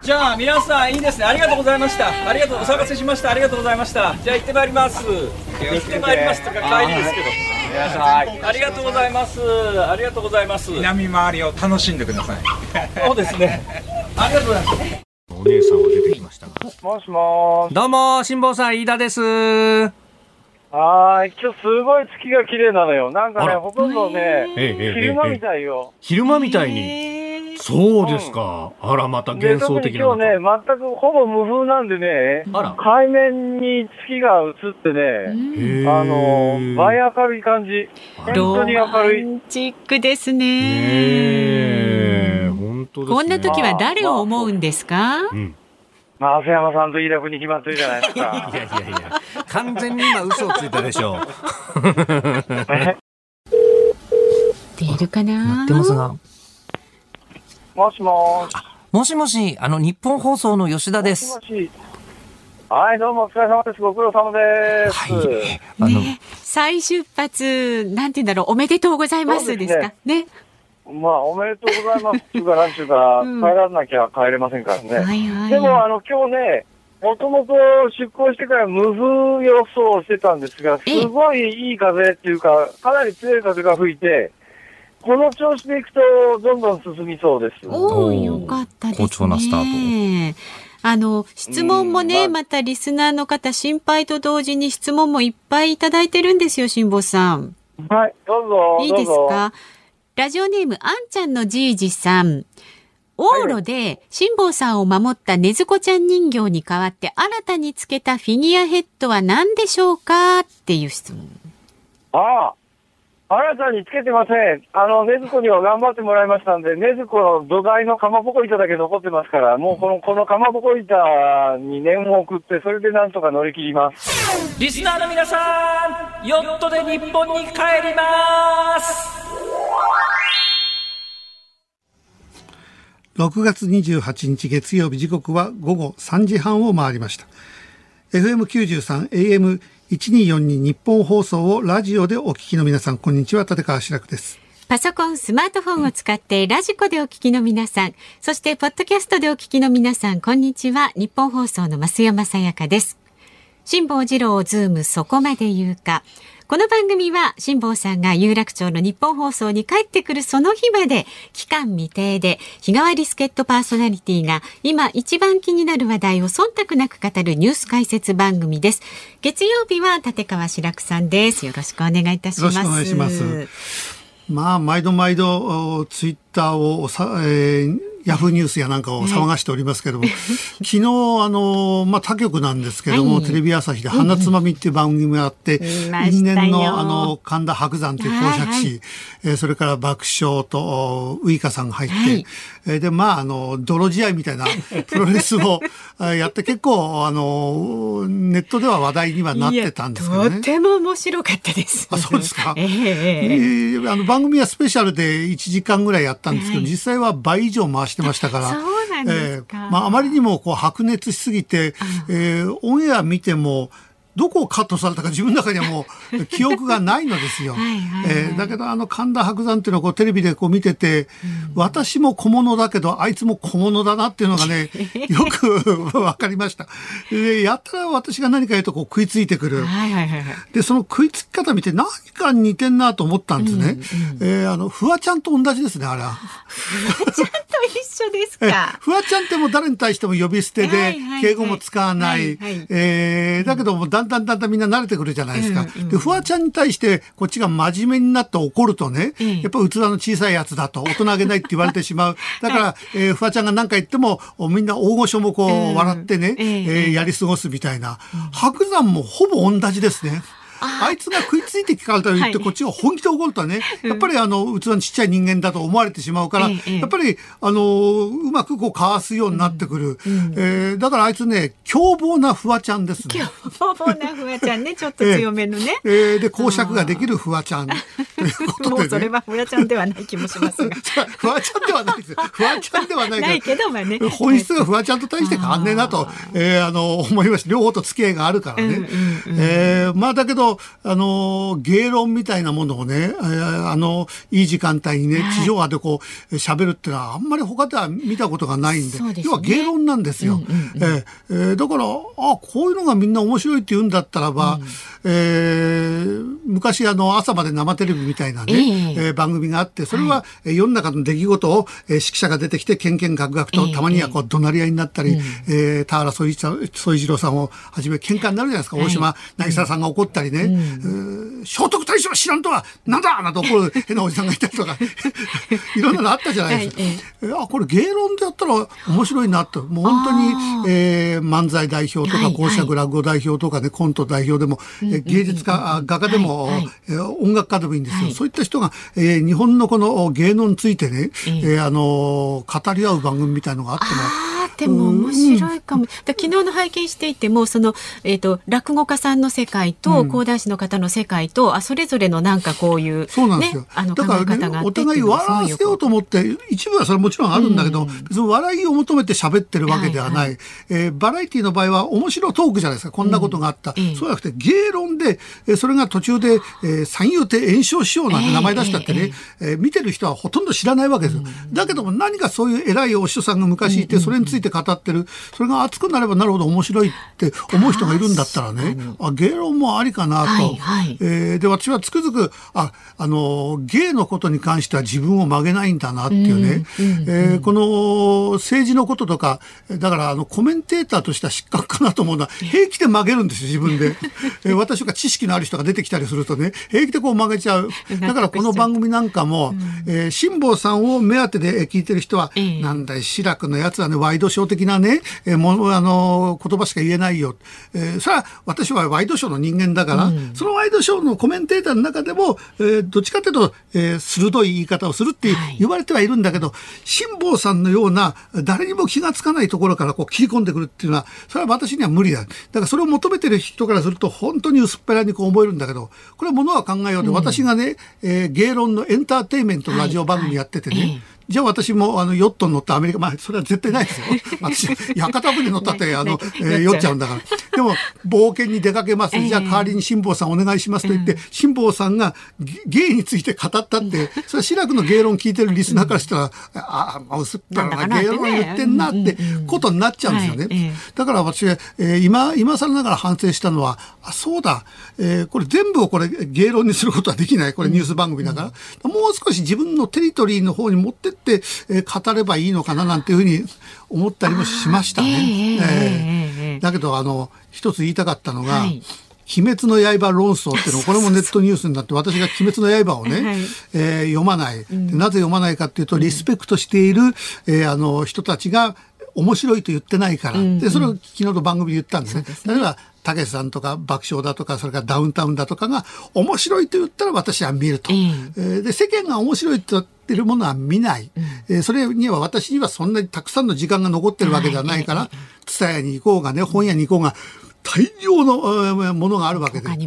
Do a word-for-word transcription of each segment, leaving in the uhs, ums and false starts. じゃあ皆さんいいですね、ありがとうございました、ありがとう、お騒がせしました、ありがとうございました。じゃあ行ってまいります、行ってまいりますとか帰りですけど、ありがとうございます。ありがとうございます。南回りを楽しんでください。そうですね。ありがとうございます。お姉さんは出てきましたが。もしもーし。どうも、辛坊さん、飯田です。はーい、今日すごい月が綺麗なのよ。なんかね、ほとんどね、昼間みたいよ。昼間みたいに。そうですか。あら、また幻想的な。今日ね、全くほぼ無風なんでね、海面に月が映ってね、あの、倍明るい感じ。本当に明るい。ロマンチックですね。本当ですね。こんな時は誰を思うんですか？まあ、瀬山さんと飯田君に決まってるじゃないですか。いやいやいや、完全に今嘘をついたでしょう。出るかな？なってますが。もしもーし。もしもし、あの、日本放送の吉田です。もしもし。はい、どうもお疲れ様です。ご苦労様です。はい。あの、ね、再出発、なんて言うんだろう、おめでとうございますですかね。まあ、おめでとうございますっていうか、なんていうか、帰らなきゃ帰れませんからね。はいはい、でも、あの、今日ね、もともと出港してから無風予想をしてたんですが、すごいいい風っていうか、かなり強い風が吹いて、この調子で行くと、どんどん進みそうです。おお、よかったですね。好調なスタート。あの、質問もね、またリスナーの方、心配と同時に質問もいっぱいいただいてるんですよ、辛坊さん。はい、どうぞ。いいですか？ラジオネーム、あんちゃんのじいじさん。往路で、辛坊さんを守ったねずこちゃん人形に代わって、新たにつけたフィギュアヘッドは何でしょうかっていう質問。ああ、新たにつけてません。あの、ねずこには頑張ってもらいましたんで、ねずこの土台のかまぼこ板だけ残ってますから、もうこの、このかまぼこ板に念を送って、それでなんとか乗り切ります。リスナーの皆さん、ヨットで日本に帰ります。ろくがつにじゅうはちにち月曜日、時刻は午後さんじはんを回りました。 エフエムきゅうじゅうさん エーエムせんにひゃくよんじゅうに 日本放送をラジオでお聞きの皆さん、こんにちは、立川志らくです。パソコン、スマートフォンを使ってラジコでお聞きの皆さん、そしてポッドキャストでお聞きの皆さん、こんにちは、日本放送の増山さやかです。辛坊治郎ズーム、そこまで言うか。この番組は辛坊さんが有楽町の日本放送に帰ってくるその日まで期間未定で、日替わり助っ人パーソナリティが今一番気になる話題を忖度なく語るニュース解説番組です。月曜日は立川志らくさんです。よろしくお願いいたします。よろしくお願いします。まあ、毎度毎度ツイッターをさ、えー、ヤフーニュースやなんかを騒がしておりますけども、はい、昨日あの、まあ、他局なんですけども、はい、テレビ朝日で花つまみっていう番組があって、うん、因縁のあの神田伯山という講釈師、はいはい、えー、それから爆笑とウイカさんが入って、はい、えー、でまああの泥試合みたいなプロレスをやって結構あのネットでは話題にはなってたんですけどね。とても面白かったです。あ、そうですか。えーえー、あの番組はスペシャルでいちじかんぐらいやったんですけど、はい、実際は倍以上回してましたから。そうなんですか。えー、まあ、あまりにもこう白熱しすぎて、えー、オンエア見てもどこをカットされたか自分の中にはもう記憶がないのですよ。はいはいはい、えー、だけどあの神田伯山っていうのをこうテレビでこう見てて、うん、私も小物だけどあいつも小物だなっていうのがね、よく分かりました。で、やったら私が何か言うとこう食いついてくる。はいはいはい、で、その食いつき方見て何か似てんなと思ったんですね。うんうん、えー、あの、フワちゃんと同じですね、あれは。フワちゃんと一緒ですか。えー、フワちゃんってもう誰に対しても呼び捨てで、はいはいはい、敬語も使わない。はいはい、えー、だけどもだんだんだんだんだんみんな慣れてくるじゃないですか。で、フワちゃんに対してこっちが真面目になって怒るとね、やっぱ器の小さいやつだと大人げないって言われてしまう。だから、えー、フワちゃんが何か言ってもみんな大御所もこう笑ってね、えー、やり過ごすみたいな。白山もほぼ同じですね。あ, あいつが食いついて聞かれたら言って、こっちが本気で怒るとね、はい、やっぱりあの、器のちっちゃい人間だと思われてしまうから、うん、やっぱり、あの、うまくこう、かわすようになってくる。うんうん、えー、だからあいつね、凶暴なフワちゃんですね。凶暴なフワちゃんね、ちょっと強めのね。えーえー、で、講釈ができるフワちゃん。ということで、ね、もうそれはフワちゃんではない気もしますが。フワちゃんではないです。フワちゃんではないけど。ないけどまあね。本質がフワちゃんと対して変わんねえなと、えー、あの、思いました。両方と付き合いがあるからね。うんうんうん、えー、まあだけど、と、あの、芸論みたいなものをね、あの、いい時間帯にね、はい、地上波でこう、喋るってのは、あんまり他では見たことがないんで、でね、要は芸論なんですよ。うんうんうん、えー、だから、あ、こういうのがみんな面白いって言うんだったらば、うん、えー、昔、あの、朝まで生テレビみたいなね、えー、番組があって、それは、はい、世の中の出来事を、えー、指揮者が出てきて、けんけんがくがくと、たまにはこう、怒鳴り合いになったり、うん、えー、田原総一さん、総一郎さんをはじめ、喧嘩になるじゃないですか、はい、大島渚さんが怒ったりね、うん、聖徳太子は知らんとはなんだなんて怒る変なおじさんがいたりとかいろんなのあったじゃないですか、はいはい、あ、これ芸論でやったら面白いなと、もう本当に、えー、漫才代表とか講釈落語代表とかね、コント代表でも、はいはい、芸術家、うん、画家でも、はいはい、えー、音楽家でもいいんですよ、はい、そういった人が、えー、日本のこの芸能についてね、はい、えー、あのー、語り合う番組みたいのがあっても、でも面白いかも、うん、だから昨日の拝見していてもその、えー、と落語家さんの世界と講談師の方の世界と、うん、あ、それぞれのなんかこういう、ね、そうなんですよ、あの考え方があって、だから、ね、お互い笑わせようと思って一部はそれもちろんあるんだけど、うん、別に笑いを求めて喋ってるわけではない、はいはい、えー、バラエティの場合は面白いトークじゃないですか、こんなことがあった、うん、そうじゃなくて芸論で、えー、それが途中で、えー、三遊亭圓生師匠なんて名前出したってね、えーえーえー、見てる人はほとんど知らないわけですよ、うん、だけども何かそういう偉いお師匠さんが昔いて、うん、それについて語ってる、それが熱くなればなるほど面白いって思う人がいるんだったらね、あ、芸論もありかなと、はいはい、えー、で私はつくづくああの芸のことに関しては自分を曲げないんだなっていうね、うんうんうん、えー、この政治のこととかだから、あのコメンテーターとしては失格かなと思うのは、平気で曲げるんですよ自分で、えー、私が知識のある人が出てきたりするとね、平気でこう曲げちゃう。だからこの番組なんかも、うん、えー、辛坊さんを目当てで聞いてる人は、うん、なんだい志らくのやつはね、ワイドショー的なね、えー、もあの言葉しか言えないよ、えー、それは私はワイドショーの人間だから、うん、そのワイドショーのコメンテーターの中でも、えー、どっちかというと、えー、鋭い言い方をするって言われてはいるんだけど、辛坊さんのような誰にも気がつかないところからこう切り込んでくるっていうのは、それは私には無理だ。だからそれを求めてる人からすると本当に薄っぺらにこう思えるんだけど、これはものは考えようで、うん、私がね、えー、芸論のエンターテインメントのラジオ番組やっててね、はいはい、えーじゃあ私もあのヨットに乗ったアメリカ、まあそれは絶対ないですよ。私、屋形船に乗ったってあの、えー、酔っちゃうんだから。でも、冒険に出かけます。えー、じゃあ代わりに辛坊さんお願いしますと言って、うん、辛坊さんが芸について語ったって、それは志らくの芸論聞いてるリスナーからしたら、うん、ああ、薄っぺらな芸論言ってんなってことになっちゃうんですよね。うんうんうん、はい、えー、だから私、えー、今、今更ながら反省したのは、あ、そうだ、えー、これ全部をこれ芸論にすることはできない。これニュース番組だから。うんうん、もう少し自分のテリトリーの方に持ってって、って語ればいいのかななんていうふうに思ったりもしましたね、えーえー、だけどあの一つ言いたかったのが、はい、鬼滅の刃論争っていうの、これもネットニュースになって、私が鬼滅の刃をね、はい、えー、読まない、うん、でなぜ読まないかっていうと、リスペクトしている、えー、あの人たちが面白いと言ってないから、うん、でそれを昨日の番組で言ったんですね。例えばたけしさんとか爆笑だとか、それからダウンタウンだとかが面白いと言ったら私は見ると、うん、えー、で世間が面白いとてるものは見ない、うん、えー、それには私にはそんなにたくさんの時間が残ってるわけではないから、蔦屋に行こうがね、本屋に行こうが大量のものがあるわけで、ね、ど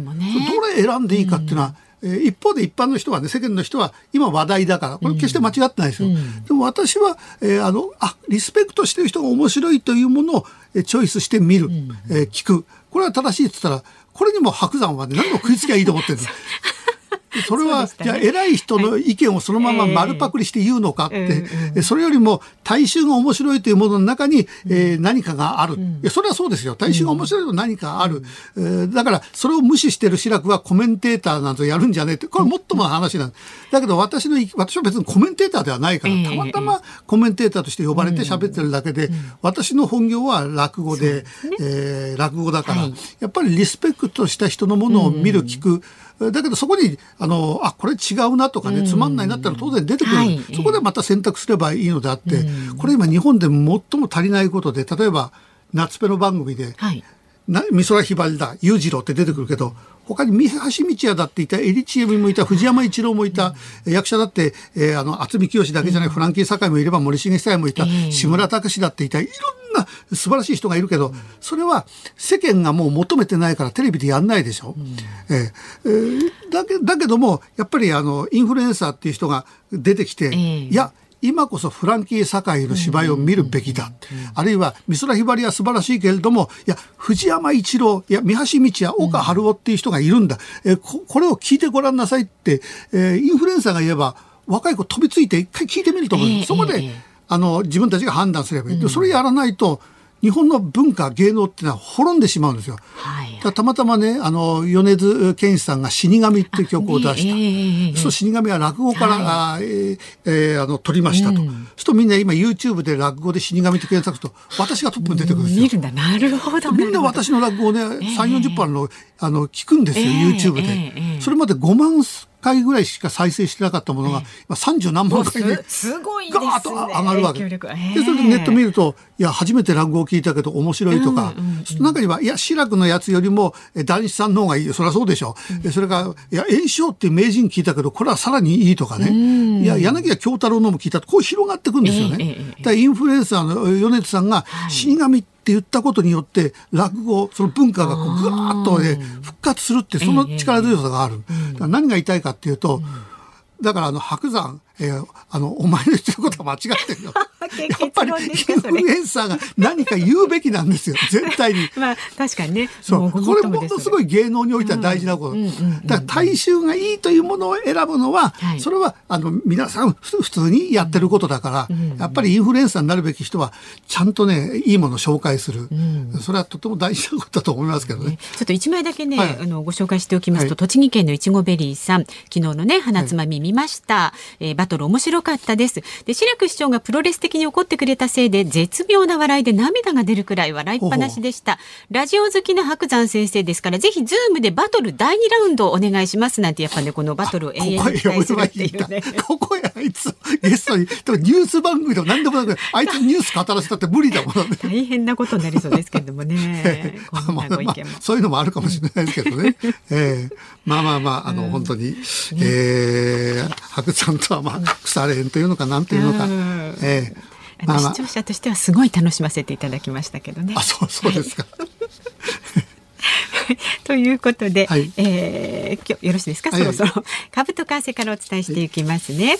れ選んでいいかっていうのは、うん、えー、一方で一般の人はね、世間の人は今話題だから、これ決して間違ってないですよ、うん、でも私は、えー、あのあリスペクトしてる人が面白いというものをチョイスして見る、うん、えー、聞く、これは正しいって言ったら、これにも白山はね、何も食いつきゃいいと思ってるんですそれは、ね、じゃあ偉い人の意見をそのまま丸パクリして言うのかって、えーえー、それよりも大衆が面白いというものの中に、えー、何かがある、うん、いやそれはそうですよ、大衆が面白いと何かある、うん、えー、だからそれを無視してる志らくはコメンテーターなんぞやるんじゃねえって、これはもっとも話なんだけど、私の私は別にコメンテーターではないから、たまたまコメンテーターとして呼ばれて喋ってるだけで、うん、私の本業は落語で、えー、落語だから、はい、やっぱりリスペクトした人のものを見る、うん、聞く、だけどそこにあのあこれ違うなとかね、つまんないなったら当然出てくる、はい、そこでまた選択すればいいのであって、これ今日本で最も足りないことで、例えば夏ペの番組で、はい、な美空ひばりだ、裕次郎って出てくるけど、他に三橋道也だっていた、江利チエミもいた、藤山一郎もいた、役者だって、えー、あの渥美清だけじゃない、フランキー堺もいれば、森重久彌もいた、志村隆だっていた、いろんな素晴らしい人がいるけど、それは世間がもう求めてないからテレビでやんないでしょ、うん、えー、だけ、だけどもやっぱりあのインフルエンサーっていう人が出てきて、いや今こそフランキー・サカイの芝居を見るべきだ、あるいは美空ひばりは素晴らしいけれども、いや藤山一郎、いや三橋美智也、岡春夫っていう人がいるんだ、え こ, これを聞いてごらんなさいって、えー、インフルエンサーが言えば若い子飛びついて一回聞いてみると思う、えー、そこで、えー、あの自分たちが判断すればいい、うん、それやらないと日本の文化芸能ってのは滅んでしまうんですよ、はい、だたまたまねあの米津玄師さんが死神っていう曲を出した、ねえー、そう死神は落語から、はいえーえー、あの取りましたと、うん、そうみんな今 YouTube で落語で死神って検索すると私がトップに出てくるんですよ、うん、見るんだなるほどみんな私の落語をね、えー、さんじゅう、よんじゅっぷんの、あの聞くんですよ、えー、YouTube で、えーえー、それまでごまんかいぐらいしか再生してなかったものが、今さんじゅうなんまんかいでガーッと上がるわけで、それでネット見るといや初めて落語を聞いたけど面白いとか、その中にはいや志らくのやつよりも談志さんの方がいい、そりゃそうでしょ、それからいや圓生っていう名人聞いたけどこれはさらにいいとかね、いや柳家京太郎のも聞いたとこう広がってくんですよね。だからインフルエンサーの米津さんが死神ってって言ったことによって落語その文化がこうぐわーっと、ね、復活するってその力強さがある、ええ、だから何が言いたいかっていうと、うん、だからあの白山、えー、あのお前の言ってることは間違ってるよやっぱりインフルエンサーが何か言うべきなんですよ絶対に、まあ、確かにねそうこれものすごい芸能においては大事なこと、うんうんうんうん、だから大衆がいいというものを選ぶのは、はい、それはあの皆さん普通にやってることだから、うんうんうん、やっぱりインフルエンサーになるべき人はちゃんとねいいものを紹介する、うん、それはとても大事なことだと思いますけどね、うんうん、ちょっといちまいだけね、はい、あのご紹介しておきますと、はい、栃木県のいちごベリーさん昨日のね花つまみ見ました、はいえー、バトル面白かったです。で志らく市長がプロレス的に怒ってくれたせいで絶妙な笑いで涙が出るくらい笑いっぱなしでした。ラジオ好きな白山先生ですからぜひズームでバトルだいにラウンドをお願いしますなんてやっぱねこのバトルを永遠に期待するっていうねここやあいつゲストにニュース番組でも何でもなくあいつニュース語らせたって無理だもんね大変なことになりそうですけどもねこんなご意見も、まあまあ、そういうのもあるかもしれないですけどね、えー、まあまあまああの、うん、本当に、えー、白山とはまあ腐れ縁というのかなんていうのか、うんえーあの視聴者としてはすごい楽しませていただきましたけどね。あ、そう、そうですか。ということで、はいえー、今日よろしいですか、はいはい、そろそろ株と為替からお伝えしていきますね、はい、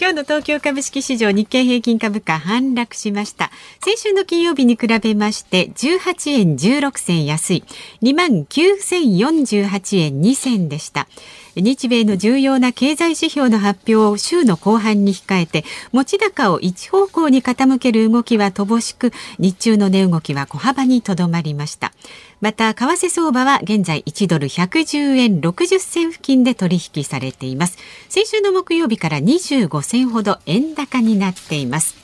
今日の東京株式市場日経平均株価反落しました。先週の金曜日に比べましてじゅうはちえんじゅうろくせん安い にまんきゅうせんよんじゅうはちえんにせんでした。日米の重要な経済指標の発表を週の後半に控えて持ち高を一方向に傾ける動きは乏しく日中の値動きは小幅にとどまりました。また為替相場は現在いちドルひゃくじゅうえんろくじゅっせん付近で取引されています。先週の木曜日からにじゅうごせんほど円高になっています。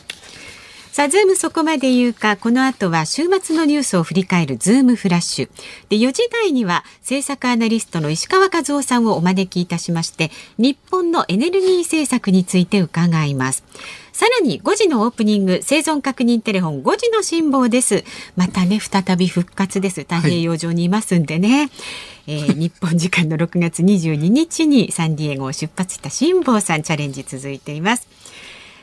さあズームそこまで言うか、この後は週末のニュースを振り返るズームフラッシュでよじ台には政策アナリストの石川和夫さんをお招きいたしまして日本のエネルギー政策について伺います。さらにごじのオープニング生存確認テレフォンごじの辛抱です。またね再び復活です。太平洋上にいますんでね、はいえー、日本時間のろくがつにじゅうににちにサンディエゴを出発した辛抱さんチャレンジ続いています。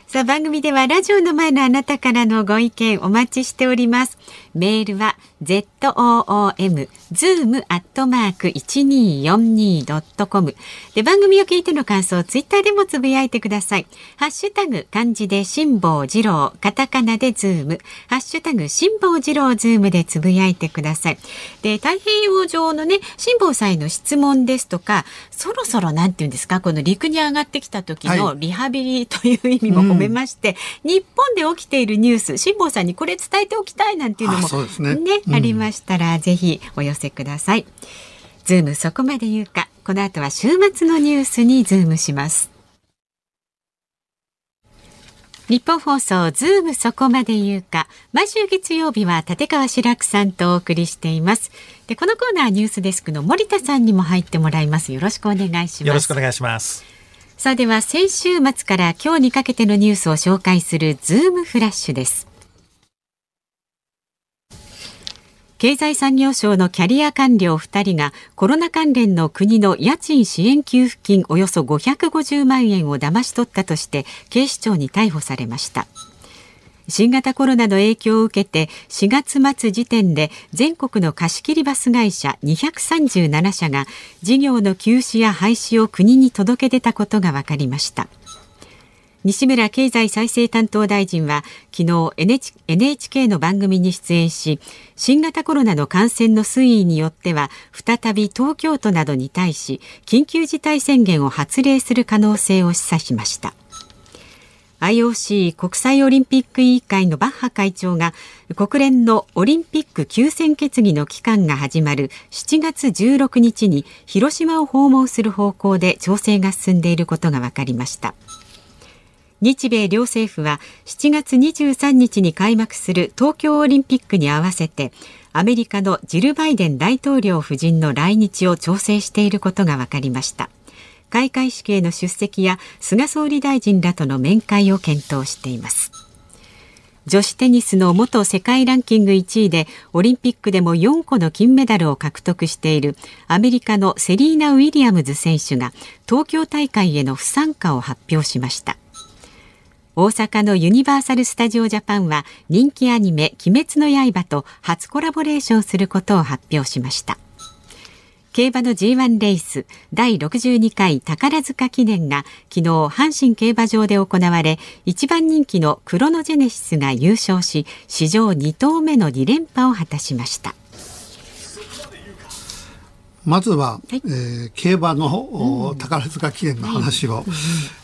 さあ番組ではラジオの前のあなたからのご意見お待ちしております。メールは ズーム アットマーク いちにーよんにー ドットコム で番組を聞いての感想をツイッターでもつぶやいてください。ハッシュタグ漢字で辛坊治郎、カタカナでズーム、ハッシュタグ辛坊治郎ズームでつぶやいてください。で太平洋上のね辛坊さんへの質問ですとか、そろそろなんていうんですかこの陸に上がってきた時のリハビリという意味も、はい、込めまして、うん、日本で起きているニュース辛坊さんにこれ伝えておきたいなんていうのも あ, そうですね、ね、うん、ありましたらぜひお寄せください。ズームそこまで言うか、この後は週末のニュースにズームします。日本放送ズームそこまで言うか、毎週月曜日は立川志らくさんとお送りしています。でこのコーナーニュースデスクの森田さんにも入ってもらいます。よろしくお願いします。よろしくお願いします。さあでは先週末から今日にかけてのニュースを紹介するズームフラッシュです。経済産業省のキャリア官僚ふたりがコロナ関連の国の家賃支援給付金およそごひゃくごじゅうまんえんを騙し取ったとして警視庁に逮捕されました。新型コロナの影響を受けてしがつまつ時点で全国の貸し切りバス会社にひゃくさんじゅうななしゃが事業の休止や廃止を国に届け出たことが分かりました。西村経済再生担当大臣は昨日 エヌエイチケー の番組に出演し、新型コロナの感染の推移によっては再び東京都などに対し緊急事態宣言を発令する可能性を示唆しました。 アイオーシー 国際オリンピック委員会のバッハ会長が国連のオリンピック休戦決議の期間が始まるしちがつじゅうろくにちに広島を訪問する方向で調整が進んでいることが分かりました。日米両政府はしちがつにじゅうさんにちに開幕する東京オリンピックに合わせてアメリカのジル・バイデン大統領夫人の来日を調整していることが分かりました。開会式への出席や菅総理大臣らとの面会を検討しています。女子テニスの元世界ランキングいちいでオリンピックでもよんこの金メダルを獲得しているアメリカのセリーナ・ウィリアムズ選手が東京大会への不参加を発表しました。大阪のユニバーサル・スタジオ・ジャパンは人気アニメ「鬼滅の刃」と初コラボレーションすることを発表しました。競馬の ジーワン レースだいろくじゅうにかい宝塚記念が昨日阪神競馬場で行われ、いちばん人気のクロノジェネシスが優勝し、史上にとうめのにれんぱを果たしました。まずは、はい、えー、競馬の、うん、宝塚記念の話を、はい、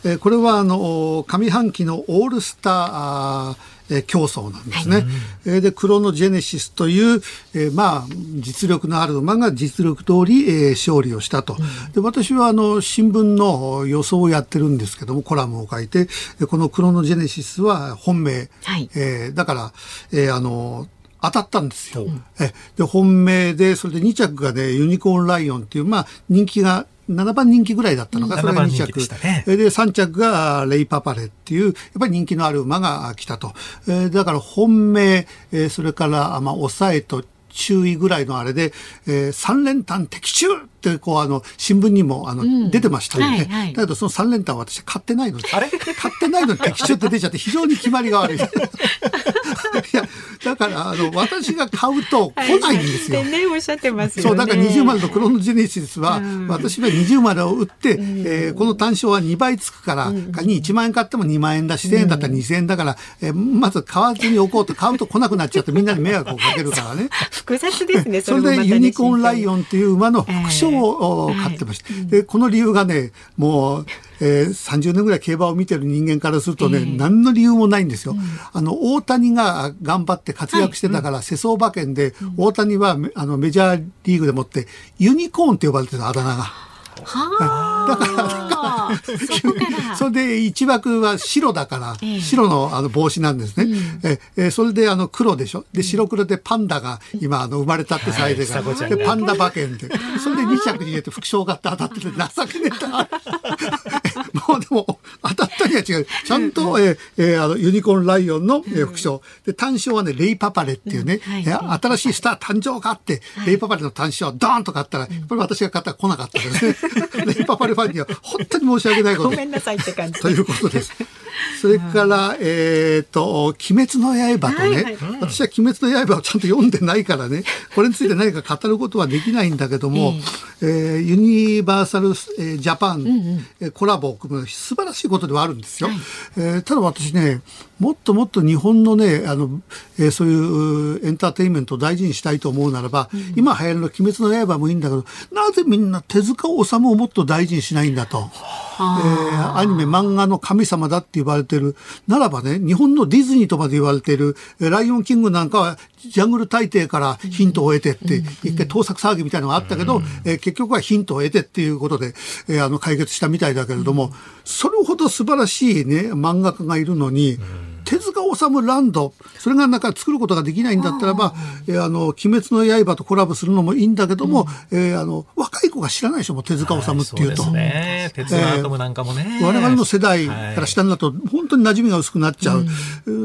えー、これはあの上半期のオールスター競争なんですね、はい、でクロノジェネシスという、えーまあ、実力のある馬が実力通り、えー、勝利をしたと。で、私はあの新聞の予想をやってるんですけども、コラムを書いて、このクロノジェネシスは本命、はい、えー、だから、えー、あの当たったんですよ、うん、えで本命で、それでにちゃくがねユニコーンライオンっていう、まあ、人気がななばん人気ぐらいだったのが、それがにちゃくで、さんちゃくがレイパパレっていう、やっぱり人気のある馬が来たと。だから本命、それからまあ抑えと注意ぐらいのあれで、さん連単的中ってこうあの新聞にもあの出てましたよね、うん、はいはい、だけどそのさん連単は私買ってないのに、あれ買ってないのに的中って出ちゃって非常に決まりが悪い。いや、だからあの私が買うと来ないんですよ。はい、ね、おっしゃってますよね。そう、だからにじゅうまるのクロノジェネシスは、うん、私はにじゅうまるを打って、うん、えー、この単勝はにばいつくから、うん、にいちまんえん買ってもにまんえんだし、せんえんだったらにせんえんだから、えー、まず買わずに置こうと、買うと来なくなっちゃってみんなに迷惑をかけるからね。複雑ですね。それもまたね、それでユニコーンライオンという馬の副賞を買ってました。えーはい、でこの理由がね、もう、えー、さんじゅうねんぐらい競馬を見てる人間からするとね、えー、何の理由もないんですよ。うん、あの大谷が頑張って活躍してたから、はい、うん、世相馬券で大谷はあのメジャーリーグでもってユニコーンって呼ばれてた、あだ名が。はだから そ, それで一枠は白だから、えー、白 の, あの帽子なんですね、うん、ええ、それであの黒でしょ、で白黒でパンダが今あの生まれたってサイズが、はい、でパンダ馬券で、それでにちゃくに入れて副賞が当たってて情けねえな。もうでも当たったりは違う、ちゃんと、えーえー、あのユニコーンライオンの、えー、副賞で、単勝はねレイパパレっていうね、うん、はい、新しいスター誕生があって、はい、レイパパレの単勝はドーンと買ったら、やっぱり私が買ったら来なかったですね。レイパパレファンには本当に申し訳ないことごめんなさいって感じということです。それから、えーと、鬼滅の刃とね、はいはい、私は鬼滅の刃をちゃんと読んでないからね、これについて何か語ることはできないんだけども、えーえー、ユニバーサル、えー、ジャパン、うんうん、コラボを組むの素晴らしいことではあるんですよ、はい、えー、ただ私ね、もっともっと日本のね、あの、えー、そういうエンターテインメントを大事にしたいと思うならば、うん、今流行るの鬼滅の刃もいいんだけど、なぜみんな手塚治虫をもっと大事にしないんだと、えー、アニメ漫画の神様だって言われてるならばね、日本のディズニーとまで言われてるライオンキングなんかはジャングル大帝からヒントを得てって、うん、一回盗作騒ぎみたいなのがあったけど、うん、えー、結局はヒントを得てっていうことで、えー、あの解決したみたいだけれども、うん、それほど素晴らしいね漫画家がいるのに、うん、手塚治虫ランド、それがなんか作ることができないんだったらば、えー、あの鬼滅の刃とコラボするのもいいんだけども、うん、えー、あの若い子が知らないでしょ、もう手塚治虫っていうと、はい、そうですね、手塚治虫なんかもね、えー、我々の世代から下になると本当に馴染みが薄くなっちゃう、はい、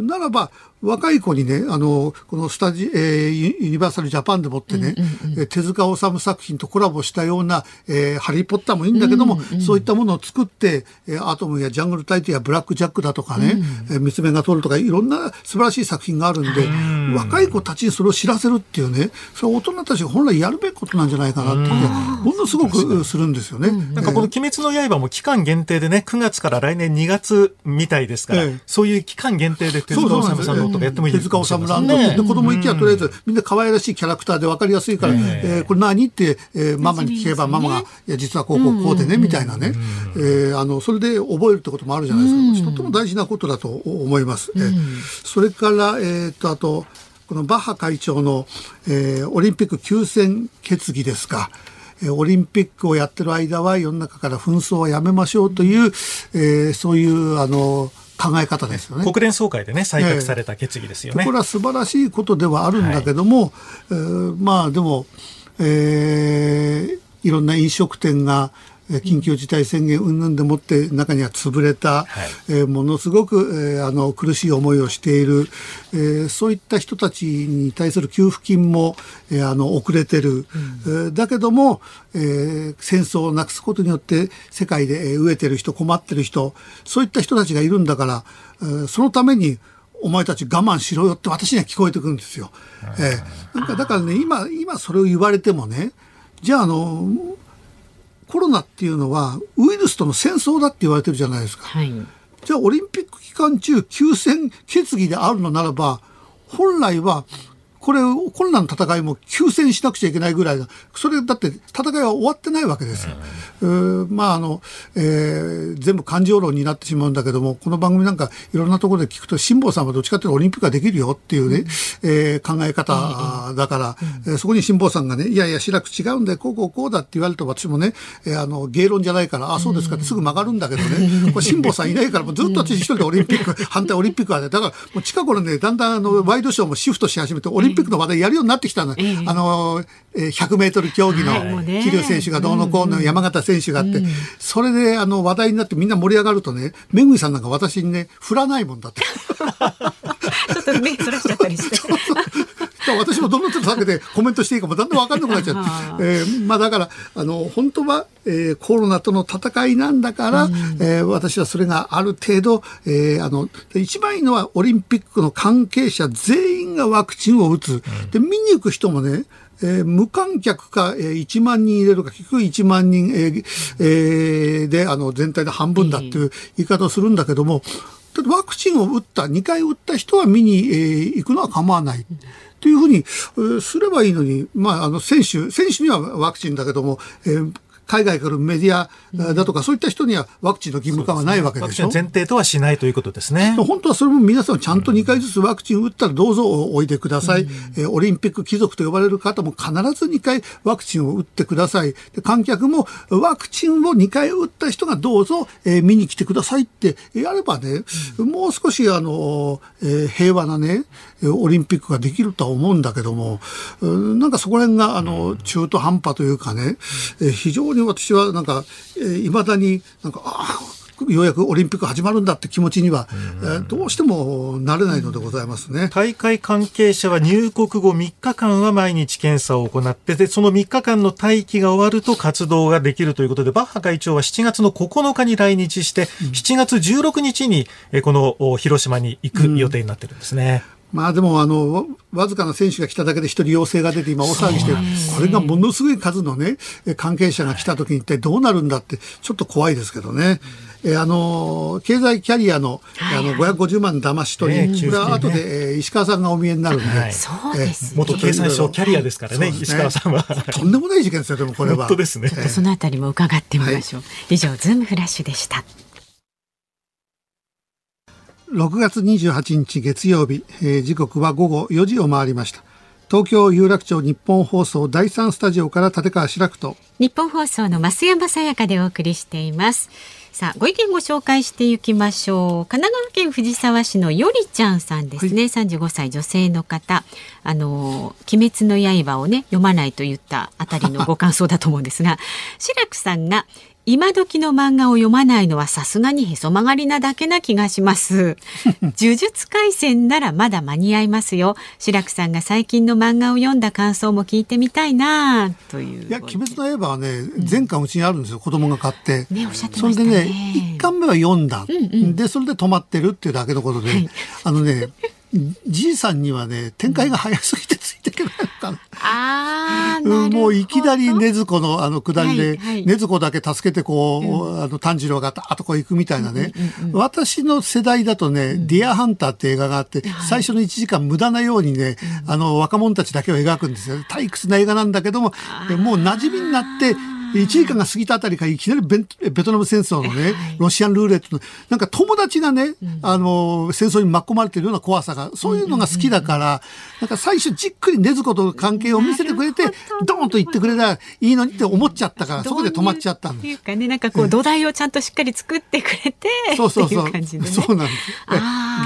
ならば若い子にね、あのこのスタジ、えー、ユニバーサルジャパンでもってね、うんうんうん、手塚治虫作品とコラボしたような、えー、ハリーポッターもいいんだけども、うんうん、そういったものを作ってアトムやジャングル大帝やブラックジャックだとかね、うんうん、三つ目が通るとかいろんな素晴らしい作品があるんで、うん、若い子たちにそれを知らせるっていうね、それは大人たちが本来やるべきことなんじゃないかなっていう、ものすごくするんですよね。なんかこの鬼滅の刃も期間限定でね、くがつから来年にがつみたいですから、ええ、そういう期間限定で手塚治虫さんのとかやってもいいですか。手塚治虫ランドで子供行きはとりあえずみんな可愛らしいキャラクターで分かりやすいから、えーえー、これ何って、えー、ママに聞けばママが、いや実はこうこうこうでねみたいなね、えー、あのそれで覚えるってこともあるじゃないですか。とても大事なことだと思います、えー、それから、えー、とあとこのバッハ会長の、えー、オリンピック休戦決議ですか。オリンピックをやってる間は世の中から紛争はやめましょうという、えー、そういうあの考え方ですよね。国連総会でね採択された決議ですよね、えー、これは素晴らしいことではあるんだけども、はい、えー、まあでも、えー、いろんな飲食店が緊急事態宣言云々でもって中には潰れた、はい、えー、ものすごく、えー、あの苦しい思いをしている、えー、そういった人たちに対する給付金も、えー、あの遅れてる、うん、だけども、えー、戦争をなくすことによって世界で飢えてる人、困ってる人、そういった人たちがいるんだから、えー、そのためにお前たち我慢しろよって私には聞こえてくるんですよ、えー、なんかだからね、今、今それを言われてもね、じゃああのコロナっていうのはウイルスとの戦争だって言われてるじゃないですか、はい、じゃあオリンピック期間中休戦決議であるのならば、本来はこれコロナの戦いも休戦しなくちゃいけないぐらいだ。それだって戦いは終わってないわけです、うん、うーまああの、えー、全部感情論になってしまうんだけども、この番組なんかいろんなところで聞くと、辛坊さんはどっちかというとオリンピックができるよっていうね、うん、えー、考え方だから、うんうん、えー、そこに辛坊さんがね、いやいや志らく違うんでこうこうこうだって言われると、私もね、えー、あの芸論じゃないから、あそうですかってすぐ曲がるんだけどね、これ辛坊さんいないからもうずっと私一人でオリンピック反対オリンピックはね、だからもう近頃ね、だんだんあのワイドショーもシフトし始めてオリンピックオリンピックの話題やるようになってきたの、えー、あの ひゃくメートル 競技の桐生選手がどうのこうの、山形選手があって、うんうん、それであの話題になってみんな盛り上がるとね、めぐみさんなんか私にね振らないもんだってちょっと目そらしちゃったりして私もどんどんちょっと避けてコメントしていいかもだんだん分かんなくなっちゃう、えーまあ、だからあの本当は、えー、コロナとの戦いなんだから、うん、えー、私はそれがある程度、えー、あの一番いいのはオリンピックの関係者全員がワクチンを打つで、見に行く人もね、えー、無観客か、えー、いちまんにん入れるか、結局いちまんにん、えーえー、であの全体の半分だっていう言い方をするんだけども、だってワクチンを打ったにかい打った人は見に、えー、行くのは構わないというふうに、えー、すればいいのに、まあ、あの選手選手にはワクチンだけども、えー海外からメディアだとか、うん、そういった人にはワクチンの義務化はないわけでしょ。ワクチン前提とはしないということですね。本当はそれも皆さんちゃんとにかいずつワクチン打ったらどうぞおいでください、うん、えー、オリンピック貴族と呼ばれる方も必ずにかいワクチンを打ってください。で観客もワクチンをにかい打った人がどうぞ、えー、見に来てくださいってやればね、うん、もう少しあの、えー、平和なねオリンピックができるとは思うんだけども、うん、なんかそこら辺があの中途半端というかね、うん、えー、非常に私はなんか、えー、未だになんかあようやくオリンピック始まるんだって気持ちには、えー、どうしてもなれないのでございますね。大会関係者は入国後みっかかんは毎日検査を行ってで、そのみっかかんの待機が終わると活動ができるということで、バッハ会長はしちがつのここのかに来日して、うん、しちがつじゅうろくにちにこの広島に行く予定になってるんですね、うん。まあでもあの わ, わずかな選手が来ただけで一人陽性が出て今大騒ぎしてる、ね、これがものすごい数のね関係者が来た時に一体どうなるんだってちょっと怖いですけどね、えー、あの経済キャリアの、はい、あのごひゃくごじゅうまん騙し取り、ね、これは後で、えー、石川さんがお見えになるんで、はい、えー、元経産省キャリアですから ね, ね石川さんはとんでもない事件ですよ。でもこれは本当ですね、えー、そのあたりも伺ってみましょう、はい、以上ズームフラッシュでした。ろくがつにじゅうはちにち月曜日、えー、時刻はごごよじを回りました。東京有楽町日本放送だいさんスタジオから立川志らくと日本放送の増山さやかでお送りしています。さあご意見ご紹介していきましょう。神奈川県藤沢市のよりちゃんさんですね、はい、さんじゅうごさい女性の方、あの鬼滅の刃をね読まないと言ったあたりのご感想だと思うんですが志らくさんが今時の漫画を読まないのはさすがにへそ曲がりなだけな気がします。呪術廻戦ならまだ間に合いますよ。志らくさんが最近の漫画を読んだ感想も聞いてみたいなという。いや、鬼滅の刃はね、全巻うちにあるんですよ。うん、子供が買って。ね、おっしゃってましたね。それでね、いっかんめは読んだ。うんうん、で、それで止まってるっていうだけのことで、はい、あのね、じいさんにはね、展開が早すぎてついていけないのかな。あー、もういきなり禰豆子のあの下りで、禰豆子だけ助けてこう、うん、あの炭治郎があとこう行くみたいなね、うんうんうん、私の世代だとね、うん、ディアハンターって映画があって、うん、最初のいちじかん無駄なようにね、うん、あの若者たちだけを描くんですよ。退屈な映画なんだけども、もう馴染みになっていちじかんが過ぎたあたりからいきなりベ、ベトナム戦争のね、ロシアンルーレットの、なんか友達がね、うん、あの、戦争に巻き込まれてるような怖さが、そういうのが好きだから、うんうんうん、なんか最初じっくり禰豆子と関係を見せてくれて、ドーンと言ってくれたらいいのにって思っちゃったから、そこで止まっちゃったんです。っていうかね、なんかこう土台をちゃんとしっかり作ってくれて、うん、そうそうそう。っていう感じでね。そうなんです。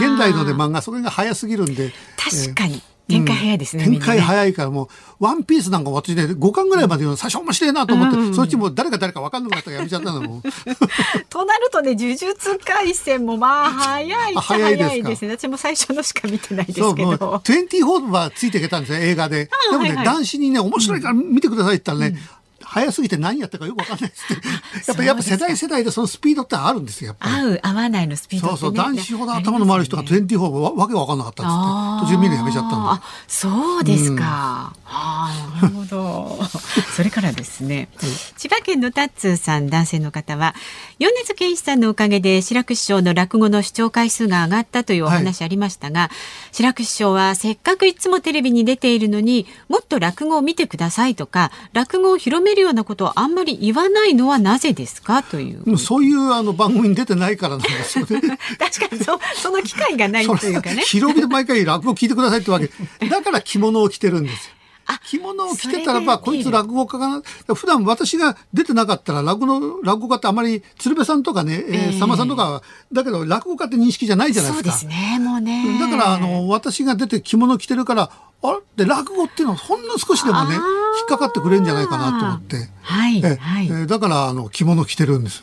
現代ので漫画、それが早すぎるんで。確かに。えー展開早いですね、うん、展開早いからもうワンピースなんか私ねごかんぐらいまで読んで最初面白いなと思って、うんうんうん、そっちもう誰か誰か分かんなかったらやめちゃったのもとなるとね呪術廻戦もまあ早い早いですね。私も最初のしか見てないですけど、そうもうにじゅうよんはついていけたんですよ映画で。でもね、はいはい、男子にね面白いから見てくださいって言ったらね、うん早すぎて何やったかよく分かんないですってやっぱやっぱ世代世代でそのスピードってあるんですよ。やっぱ合う合わないのスピードって、ね、そうそう男子ほど頭の回る人がにじゅうよんもわけが分かんなかったんですって途中見るのやめちゃったんだ。あそうですか、うん、あなるほどそれからですね千葉県のタッツーさん男性の方は米津玄師さんのおかげで志らく師匠の落語の視聴回数が上がったというお話ありましたが、はい、志らく師匠はせっかくいつもテレビに出ているのにもっと落語を見てくださいとか落語を広めるようなことをあんまり言わないのはなぜですかという。そういうあの番組に出てないからなんですよね確かに そ, その機会がないというかね広めで毎回落語を聞いてくださいってわけだから着物を着てるんですよ。着物を着てたらばこいつ落語家かな。普段私が出てなかったら落語落語家ってあまり鶴瓶さんとかね、えー、さんまさんとかはだけど落語家って認識じゃないじゃないですか。そうですねもうね。だからあの私が出て着物着てるからあれって落語っていうのはほんの少しでもね引っかかってくれるんじゃないかなと思って、はいはい、えだからあの着物着てるんです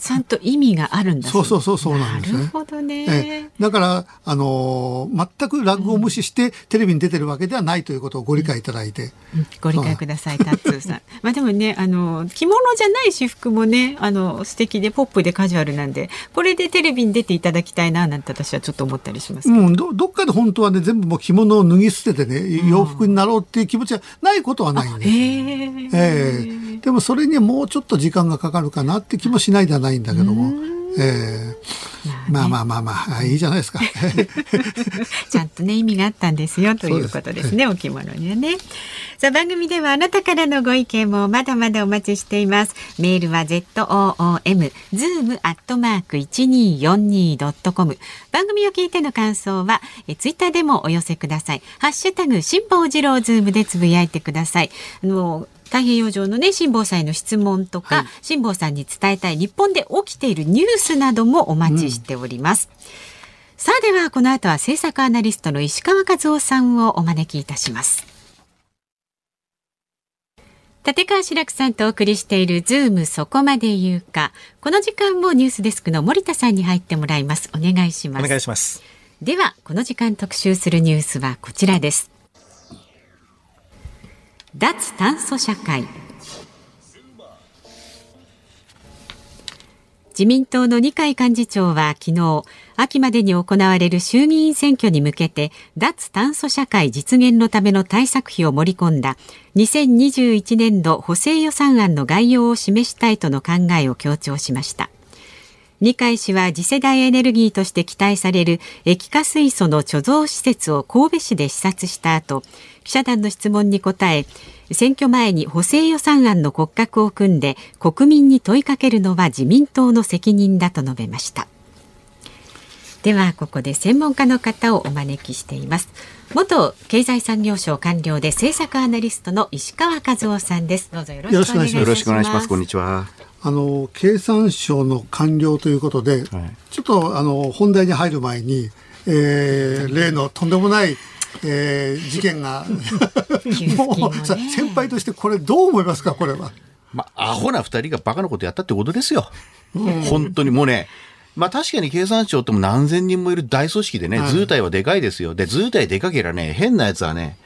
ちゃんと意味があるんだそうそうそうそうなんですね。なるほどね。だからあの全く落語を無視してテレビに出てるわけではないということをご理解いただいて、うんうん、ご理解くださいタッツーさんまあでもねあの着物じゃない私服もねあの素敵でポップでカジュアルなんでこれでテレビに出ていただきたいななんて私はちょっと思ったりしますけど、うん、ど, どっかで本当はね全部もう着物を脱ぎ捨ててね洋服になろうっていう気持ちはないことはないんです、うんえー、でもそれにはもうちょっと時間がかかるかなって気もしないではないんだけども、えー、まあまあまあまあいいじゃないですかちゃんとね意味があったんですよということですねお着物にはね。さあ番組ではあなたからのご意見もまだまだお待ちしています。メールは ズーム アットマーク いちにーよんにー ドットコム 番組を聞いての感想はえツイッターでもお寄せください。ハッシュタグ辛坊治郎ズームでつぶやいてください。あの太平洋上のね辛坊さんへの質問とか、はい、辛坊さんに伝えたい日本で起きているニュースなどもお待ちしております、うん、さあではこの後は政策アナリストの石川和夫さんをお招きいたします。立川志らくさんとお送りしているズームそこまで言うか、この時間もニュースデスクの森田さんに入ってもらいます。お願いします。お願いします。ではこの時間特集するニュースはこちらです。脱炭素社会。自民党の二階幹事長は昨日、秋までに行われる衆議院選挙に向けて脱炭素社会実現のための対策費を盛り込んだにせんにじゅういちねんど補正予算案の概要を示したいとの考えを強調しました。二階氏は次世代エネルギーとして期待される液化水素の貯蔵施設を神戸市で視察した後、記者団の質問に答え、選挙前に補正予算案の骨格を組んで国民に問いかけるのは自民党の責任だと述べました。ではここで専門家の方をお招きしています。元経済産業省官僚で政策アナリストの石川和夫さんです。どうぞよろしくお願いします。よろしくお願いします。こんにちは。あの経産省の官僚ということで、はい、ちょっとあの本題に入る前に、えー、例のとんでもない、えー、事件がもう先輩としてこれどう思いますか。これはまあ、アホなふたりがバカなことやったってことですよ。うん、本当にもうね、まあ確かに経産省っても何千人もいる大組織でね、図体はでかいですよ。で、図体でかけりゃね、変なやつはね、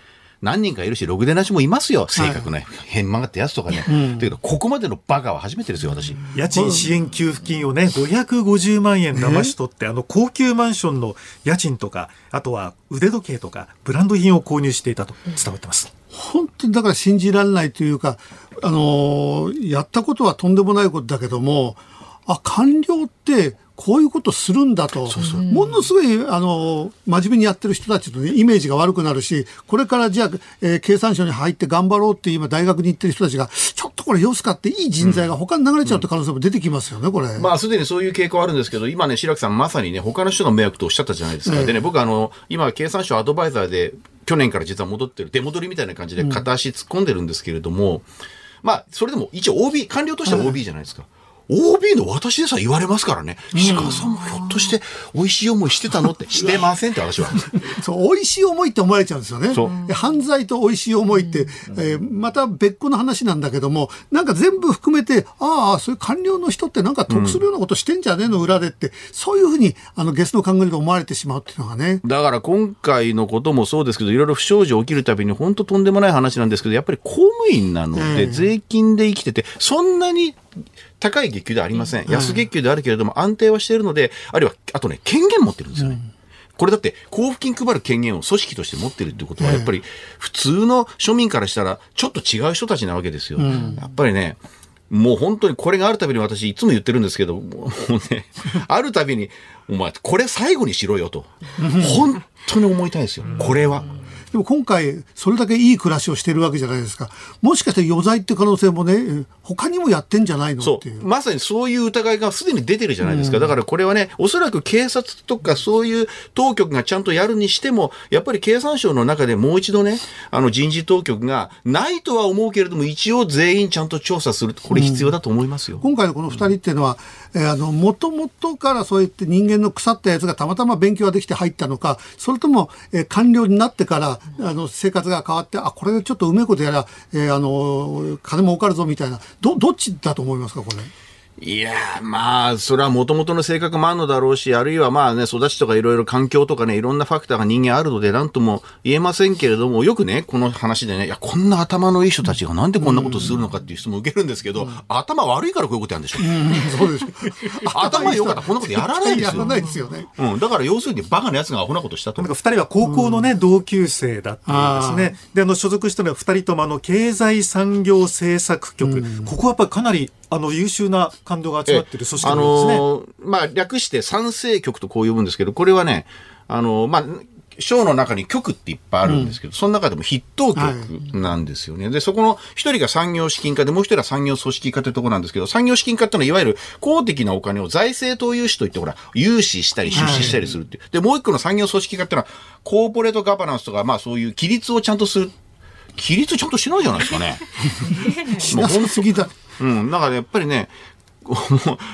何人かいるし、ろくでなしもいますよ。性格ね、変曲がってやつとかね。うん、だけど、ここまでのバカは初めてですよ、私。家賃支援給付金をね、ごひゃくごじゅうまんえん騙し取って、あの、高級マンションの家賃とか、あとは腕時計とか、ブランド品を購入していたと伝わってます。本当にだから信じられないというか、あのー、やったことはとんでもないことだけども、あ、官僚って、こういうことするんだと、そうそう、ものすごいあの真面目にやってる人たちの、ね、イメージが悪くなるし、これからじゃあ、えー、経産省に入って頑張ろうって今大学に行ってる人たちがちょっとこれ様子かっていい人材が他に流れちゃうって可能性も出てきますよね、これ。まあすでにそういう傾向あるんですけど、今ね、白木さんまさにね、他の人の迷惑とおっしゃったじゃないですか。えー、でね、僕あの今経産省アドバイザーで去年から実は戻ってる、出戻りみたいな感じで片足突っ込んでるんですけれども、うん、まあそれでも一応 オービー、官僚としては オービー じゃないですか。えーオービー の私でさえ言われますからね。石川さんもひょっとして美味しい思いしてたのって、してませんって私は。そう、美味しい思いって思われちゃうんですよね。犯罪と美味しい思いって、えー、また別個の話なんだけども、なんか全部含めて、ああ、そういう官僚の人ってなんか得するようなことしてんじゃねえの、裏でって、そういうふうに、あの、ゲスの勘繰りが思われてしまうっていうのがね。だから今回のこともそうですけど、いろいろ不祥事起きるたびに本当とんでもない話なんですけど、やっぱり公務員なので、税金で生きてて、そんなに、高い月給ではありません。安月給であるけれども安定はしているので、あるいはあとね、権限持ってるんですよね。うん、これだって交付金配る権限を組織として持ってるってことは、やっぱり普通の庶民からしたらちょっと違う人たちなわけですよ。うん、やっぱりね、もう本当にこれがあるたびに私いつも言ってるんですけど、もうね、あるたびにお前これ最後にしろよと本当に思いたいですよ。これは。でも今回それだけいい暮らしをしているわけじゃないですか。もしかして余罪って可能性もね、他にもやってんじゃないのっていう。そう、まさにそういう疑いがすでに出てるじゃないですか。だからこれはね、おそらく警察とかそういう当局がちゃんとやるにしても、やっぱり経産省の中でもう一度ね、あの人事当局がないとは思うけれども、一応全員ちゃんと調査する、これ必要だと思いますよ。うん、今回のこの二人っていうのは、えー、あの元々からそうやって人間の腐ったやつがたまたま勉強ができて入ったのか、それとも、えー、官僚になってからあの生活が変わって、あ、これでちょっとうめえことやら、えー、あの金儲かるぞみたいな、 ど, どっちだと思いますか、これ。いやー、まあそれはもともとの性格もあるのだろうし、あるいはまあね、育ちとかいろいろ環境とかね、いろんなファクターが人間あるので何とも言えませんけれども、よくねこの話でね、いや、こんな頭のいい人たちがなんでこんなことするのかっていう質問を受けるんですけど、頭悪いからこういうことやるんでしょ。うん、そうでしょ。頭良かったらこんなことやらないですよ。やらないですよね。うん、だから要するにバカなやつがアホなことしたと。なんかふたりは高校のね、うん、同級生だったんですね。で、あの所属したのはふたりともあの経済産業政策局、うん、ここはやっぱりかなりあの優秀な官僚が集まっている組織なんですね。あのー、まあ、略して参政局とこう呼ぶんですけど、これはね、あのー、まあ、省の中に局っていっぱいあるんですけど、うん、その中でも筆頭局なんですよね。はい、で、そこの一人が産業資金課で、もう一人は産業組織課というところなんですけど、産業資金課ってのはいわゆる公的なお金を財政投融資といって、ほら、融資したり出資したりするっていう。はい、で、もう一個の産業組織課ってのは、コーポレートガバナンスとか、まあそういう規律をちゃんとする。規律ちゃんとしないじゃないですかね。しなさすぎだ。うん、だからやっぱりね、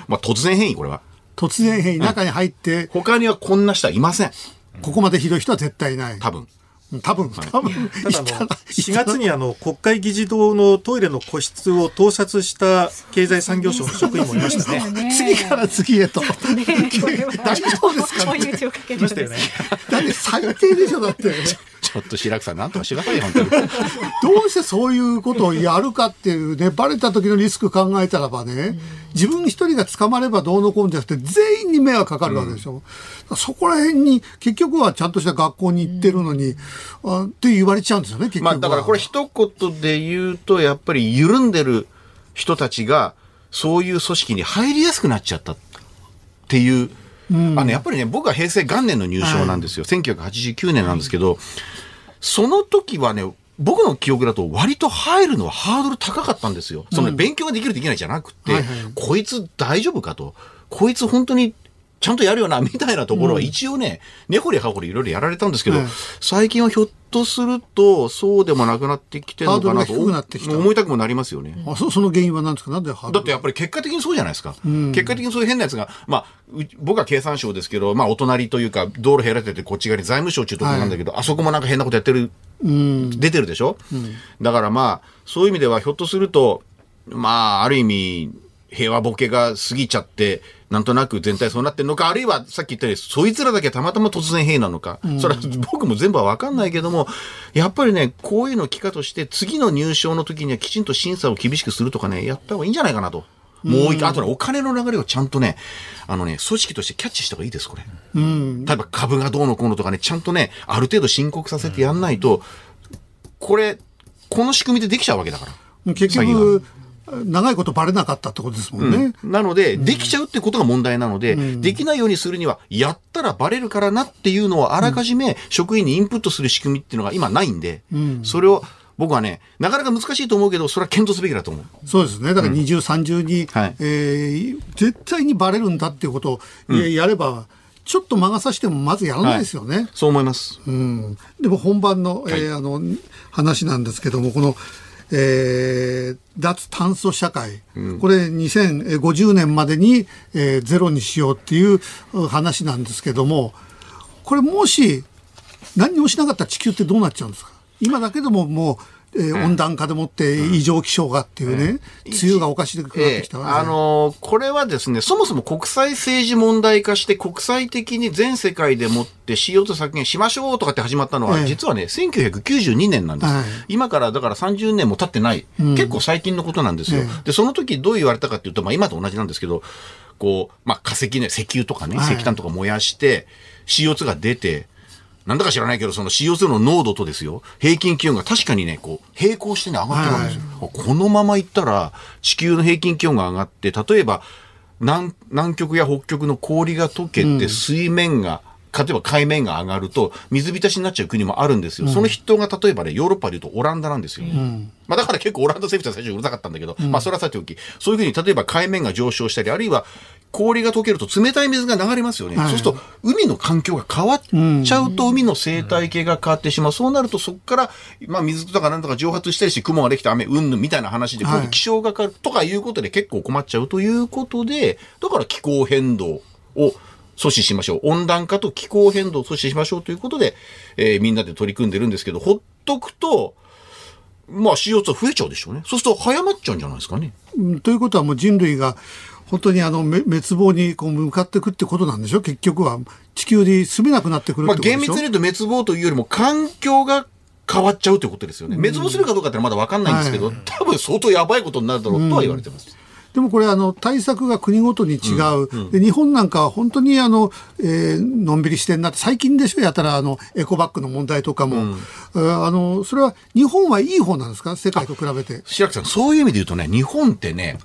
まあ、突然変異、これは。突然変異、中に入って、うん。他にはこんな人はいません。ここまでひどい人は絶対いない。多分。多分、多分。ただあの、しがつにあの、国会議事堂のトイレの個室を盗撮した経済産業省の職員もいましたね。次から次へと。大丈夫ですかね。いましたよね。だって最低でしょ、だって。ちょっと白木さん、なんとかしてくださいよ、本当に。どうしてそういうことをやるかっていうね、バレた時のリスク考えたらばね、自分一人が捕まればどうのこうのじゃなくて、全員に迷惑かかるわけでしょ。うん、そこら辺に、結局はちゃんとした学校に行ってるのに、うん、あって言われちゃうんですよね、結局は。まあだからこれ一言で言うと、やっぱり緩んでる人たちが、そういう組織に入りやすくなっちゃったっていう。うん、あのやっぱりね、僕は平成元年の入省なんですよ。はい、せんきゅうひゃくはちじゅうきゅうねんなんですけど、はい、その時はね、僕の記憶だと割と入るのはハードル高かったんですよ。その、ね、うん、勉強ができるできないじゃなくて、はいはい、こいつ大丈夫かと、こいつ本当にちゃんとやるよなみたいなところは一応ね、根掘り葉掘りいろいろやられたんですけど、はい、最近はひょっとするとそうでもなくなってきてるのかなと思いたくもなりますよね。あ、そ、その原因は何ですか？なんでハードル？だってやっぱり結果的にそうじゃないですか。うん、結果的にそういう変なやつが、まあ僕は経産省ですけど、まあお隣というか道路隔ててこっち側に財務省っていうところなんだけど、はい、あそこもなんか変なことやってる、うん、出てるでしょ。うん、だからまあそういう意味ではひょっとすると。まあ、ある意味、平和ボケが過ぎちゃって、なんとなく全体そうなってんのか、あるいはさっき言ったように、そいつらだけたまたま突然兵なのか、うん、それは僕も全部は分かんないけども、やっぱりね、こういうの機会として、次の入賞の時にはきちんと審査を厳しくするとかね、やった方がいいんじゃないかなと。もう一回、あとね、お金の流れをちゃんとね、あのね、組織としてキャッチした方がいいです、これ。うん、例えば株がどうのこうのとかね、ちゃんとね、ある程度申告させてやんないと、これ、この仕組みでできちゃうわけだから。結局、長いことバレなかったってことですもんね。うん、なので、うん、できちゃうってことが問題なので、うん、できないようにするには、やったらバレるからなっていうのをあらかじめ職員にインプットする仕組みっていうのが今ないんで、うん、それを、僕はね、なかなか難しいと思うけど、それは検討すべきだと思う。そうですね。だから二重三重に、はい、えー、絶対にバレるんだっていうことを、うん、やれば、ちょっと魔が差してもまずやらないですよね。はい、そう思います。うん。でも本番の、えー、あの、話なんですけども、この、えー、脱炭素社会、うん、これにせんごじゅうねんまでに、えー、ゼロにしようっていう話なんですけども、これもし何もしなかったら地球ってどうなっちゃうんですか？今だけでももう、えー、温暖化でもって異常気象がっていうね、うん、梅雨がおかしくなってきたわけですね。えー、あのー、これはですね、そもそも国際政治問題化して国際的に全世界でもって シーオーツー 削減しましょうとかって始まったのは、えー、実はね、せんきゅうひゃくきゅうじゅうにねんなんです。はい、今からだからさんじゅうねんも経ってない、うん、結構最近のことなんですよ。えー、で、その時どう言われたかっていうと、まあ今と同じなんですけど、こう、まあ化石ね、石油とかね、はい、石炭とか燃やして、シーオーツー が出て、なんだか知らないけど、その シーオーツー の濃度とですよ、平均気温が確かにね、こう、平行してね、上がってるんですよ。はい、このままいったら、地球の平均気温が上がって、例えば、南、南極や北極の氷が溶けて、水面が、うん、例えば海面が上がると、水浸しになっちゃう国もあるんですよ。うん、その筆頭が、例えばね、ヨーロッパで言うとオランダなんですよね。うん、まあだから結構オランダ政府は最初うるさかったんだけど、うん、まあそれはさておき、そういうふうに、例えば海面が上昇したり、あるいは、氷が溶けると冷たい水が流れますよね。はい、そうすると海の環境が変わっちゃうと海の生態系が変わってしまう。そうなるとそこから、まあ水とかなんとか蒸発したりして雲ができて雨うんぬみたいな話で、こう気象が変わるとかいうことで結構困っちゃうということで、だから気候変動を阻止しましょう。温暖化と気候変動を阻止しましょうということで、えー、みんなで取り組んでるんですけど、ほっとくと、まあ シーオーツー 増えちゃうでしょうね。そうすると早まっちゃうんじゃないですかね。うん、ということはもう人類が、本当にあの滅亡にこう向かっていくってことなんでしょ？結局は地球に住めなくなってくるってことでしょ？まあ厳密に言うと滅亡というよりも環境が変わっちゃうということですよね。滅亡するかどうかってまだ分かんないんですけど、うん、多分相当やばいことになるだろうとは言われてます。うん、でもこれあの対策が国ごとに違う、うんうん、で日本なんかは本当にあの、えー、のんびりしてんなって最近でしょやたらあのエコバッグの問題とかも、うん、あのそれは日本はいい方なんですか？世界と比べて。白木さん、そういう意味で言うとね、日本ってね、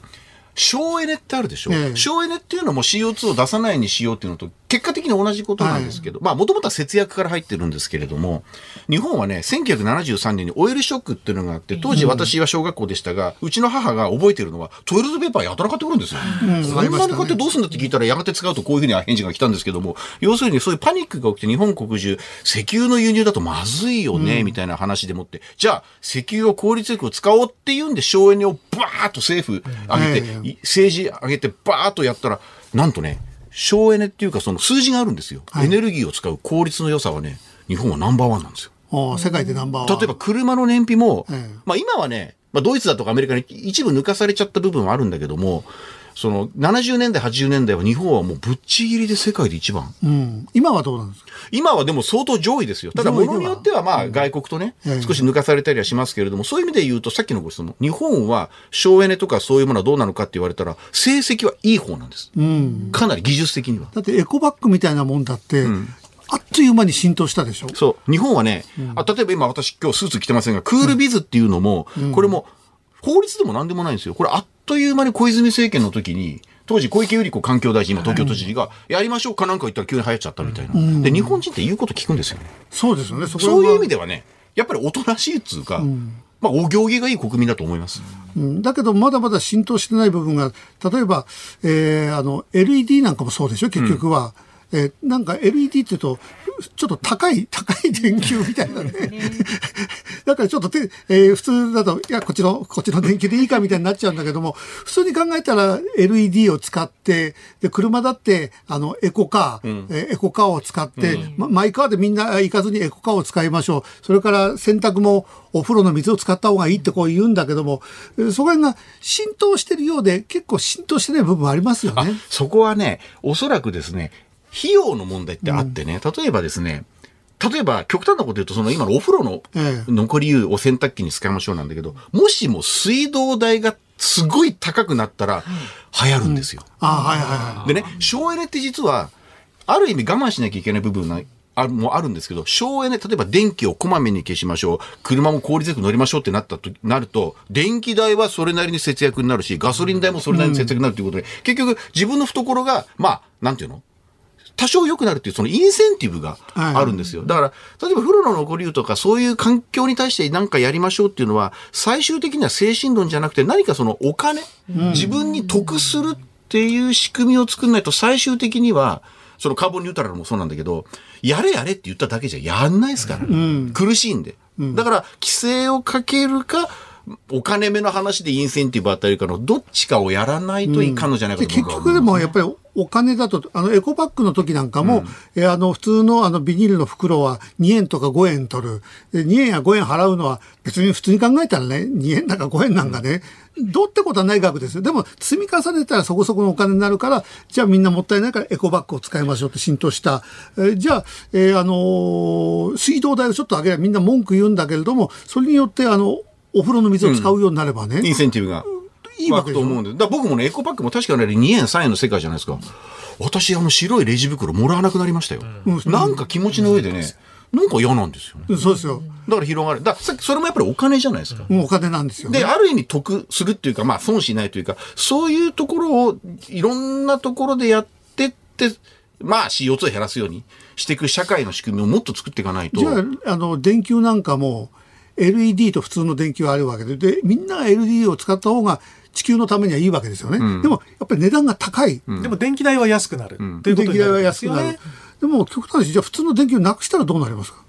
省エネってあるでしょ、ええ、省エネっていうのも シーオーツー を出さないにしようっていうのと結果的に同じことなんですけど、はい、まあもともとは節約から入ってるんですけれども、日本はね、せんきゅうひゃくななじゅうさんねんにオイルショックっていうのがあって、当時私は小学校でしたが、うちの母が覚えてるのはトイレットペーパーやたら買ってくるんですよ。そんなに買ってどうすんだって聞いたらやがて使うとこういうふうに返事が来たんですけども、要するにそういうパニックが起きて日本国中、石油の輸入だとまずいよね、みたいな話でもって、じゃあ石油を効率よく使おうっていうんで省エネをバーッと政府上げて、政治上げてバーッとやったら、なんとね、省エネっていうかその数字があるんですよ。はい、エネルギーを使う効率の良さはね、日本はナンバーワンなんですよ。世界でナンバーワン。例えば車の燃費も、えー、まあ今はね、まあドイツだとかアメリカに一部抜かされちゃった部分はあるんだけども、そのななじゅうねんだい、はちじゅうねんだいは日本はもうぶっちぎりで世界で一番。うん、今はどうなんですか？今はでも相当上位ですよ。ただ物によってはまあ外国とね、うん、少し抜かされたりはしますけれども、うん、そういう意味で言うとさっきのご質問、日本は省エネとかそういうものはどうなのかって言われたら、成績はいい方なんです。うん、かなり技術的には。だってエコバッグみたいなもんだって、うん、あっという間に浸透したでしょ？そう。日本はね、うん、あ、例えば今私今日スーツ着てませんが、クールビズっていうのも、うん、これも法律でも何でもないんですよ。これあっという間に小泉政権の時に、当時小池百合子環境大臣、今東京都知事が、やりましょうかなんか言ったら急に流行っちゃったみたいな。うん、で、日本人って言うこと聞くんですよね。そうですよね。そこはそういう意味ではね、やっぱりおとなしいっつうか、うん、まあお行儀がいい国民だと思います。うん、だけどまだまだ浸透してない部分が、例えば、えー、あの、エルイーディー なんかもそうでしょ、結局は。うん、えー、なんか エルイーディー って言うと、ちょっと高い、高い電球みたいなね。だからちょっと手、えー、普通だと、いや、こっちの、こっちの電球でいいかみたいになっちゃうんだけども、普通に考えたら エルイーディー を使って、で、車だって、あの、エコカー、うん、エコカーを使って、うんま、マイカーでみんな行かずにエコカーを使いましょう。それから洗濯もお風呂の水を使った方がいいってこう言うんだけども、そこら辺が浸透してるようで、結構浸透してない部分ありますよね。そこはね、おそらくですね、費用の問題ってあってね、うん、例えばですね、例えば極端なこと言うと、その今のお風呂の残り湯を洗濯機に使いましょうなんだけど、もしも水道代がすごい高くなったら流行るんですよ。うん、あはいはいはい。でね、省エネって実はある意味我慢しなきゃいけない部分がもあるんですけど、省エネ、例えば電気をこまめに消しましょう、車も効率よく乗りましょうってなったとなると、電気代はそれなりに節約になるし、ガソリン代もそれなりに節約になるということで、うん、結局自分の懐がまあなんていうの？多少良くなるっていうそのインセンティブがあるんですよ。だから、例えば風呂の残り湯とかそういう環境に対して何かやりましょうっていうのは、最終的には精神論じゃなくて何かそのお金、自分に得するっていう仕組みを作んないと最終的には、そのカーボンニュートラルもそうなんだけど、やれやれって言っただけじゃやんないですから、うん、苦しいんで。だから、規制をかけるか、お金目の話でインセンティブあたりかのどっちかをやらないといかんのじゃないかと思います、ねうん、結局でもやっぱりお金だと、あのエコバッグの時なんかも、うん、えあの普通のあのビニールの袋はにえんとかごえん取る。にえんやごえん払うのは別に普通に考えたらね、にえんなんかごえんなんかね、うん、どうってことはない額ですよ。でも積み重ねたらそこそこのお金になるから、じゃあみんなもったいないからエコバッグを使いましょうって浸透した。えじゃあ、えー、あのー、水道代をちょっと上げればみんな文句言うんだけれども、それによってあの、お風呂の水を使うようになればね。うん、インセンティブが。いいわけと思うんで。だ僕もね、エコパックも確かににえん、さんえんの世界じゃないですか。私、あの白いレジ袋もらわなくなりましたよ。うん、なんか気持ちの上でね、うん、なんか嫌なんですよ、ねうん。そうですよ。だから広がる。ださっきそれもやっぱりお金じゃないですか。もうお金なんですよ、ね。で、ある意味得するっていうか、まあ損しないというか、そういうところをいろんなところでやってって、まあ シーオーツー を減らすようにしていく社会の仕組みをもっと作っていかないと。じゃあ、あの、電球なんかも、エルイーディー と普通の電球はあるわけで、で、みんなが エルイーディー を使った方が地球のためにはいいわけですよね。うん、でも、やっぱり値段が高い。うん、でも、電気代は安くなる。うん、ということになるんですよね。電気代は安くなる。でも、極端に、じゃあ普通の電球なくしたらどうなりますか？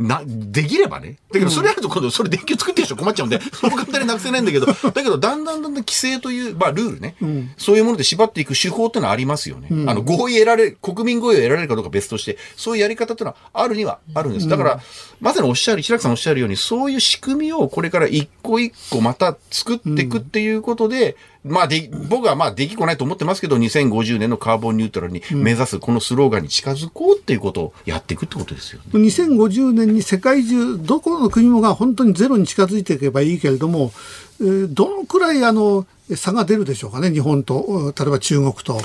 な、できればね。だけど、それやると今度、それ電球作ってる人困っちゃうんで、そう簡単になくせないんだけど、だけど、だんだんだんだん規制という、まあ、ルールね。うん、そういうもので縛っていく手法ってのはありますよね。うん、あの、合意得られる、国民合意を得られるかどうか別として、そういうやり方ってのはあるにはあるんです。だから、うん、まさにおっしゃる、白木さんおっしゃるように、そういう仕組みをこれから一個一個また作っていくっていうことで、うん、まあで、僕はまあ、できこないと思ってますけど、にせんごじゅうねんのカーボンニュートラルに目指す、このスローガンに近づこうっていうことをやっていくってことですよね。うん、にせんごじゅうねんに世界中どこの国もが本当にゼロに近づいていけばいいけれども、えー、どのくらいあの差が出るでしょうかね、日本と例えば中国と、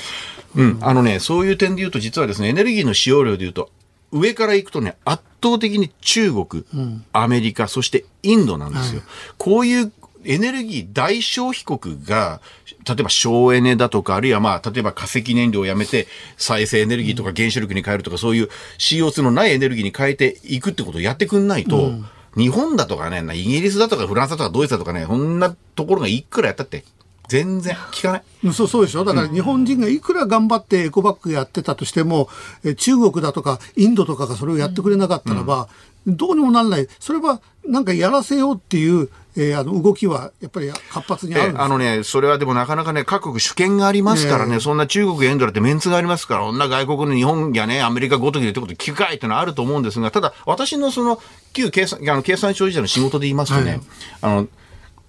うん、あのね、そういう点で言うと実はですね、エネルギーの使用量で言うと上からいくとね、圧倒的に中国、うん、アメリカ、そしてインドなんですよ、はい、こういうエネルギー大消費国が、例えば省エネだとか、あるいはまあ、例えば化石燃料をやめて、再生エネルギーとか原子力に変えるとか、そういう シーオーツー のないエネルギーに変えていくってことをやってくんないと、うん、日本だとかね、イギリスだとかフランスだとかドイツだとかね、こんなところがいくらやったって、全然効かない。そう、そうでしょ。だから日本人がいくら頑張ってエコバッグやってたとしても、うん、中国だとかインドとかがそれをやってくれなかったらば、うん、どうにもならない。それはなんかやらせようっていう、えー、あの動きはやっぱり活発にあるんですか？あのね、それはでもなかなかね、各国主権がありますからね、えー、そんな中国やインドだってメンツがありますから、女外国の日本やね、アメリカごときでってこと聞くかいってのはあると思うんですが、ただ私のその旧経産、あの経産省時代の仕事で言いますとね、はい、あの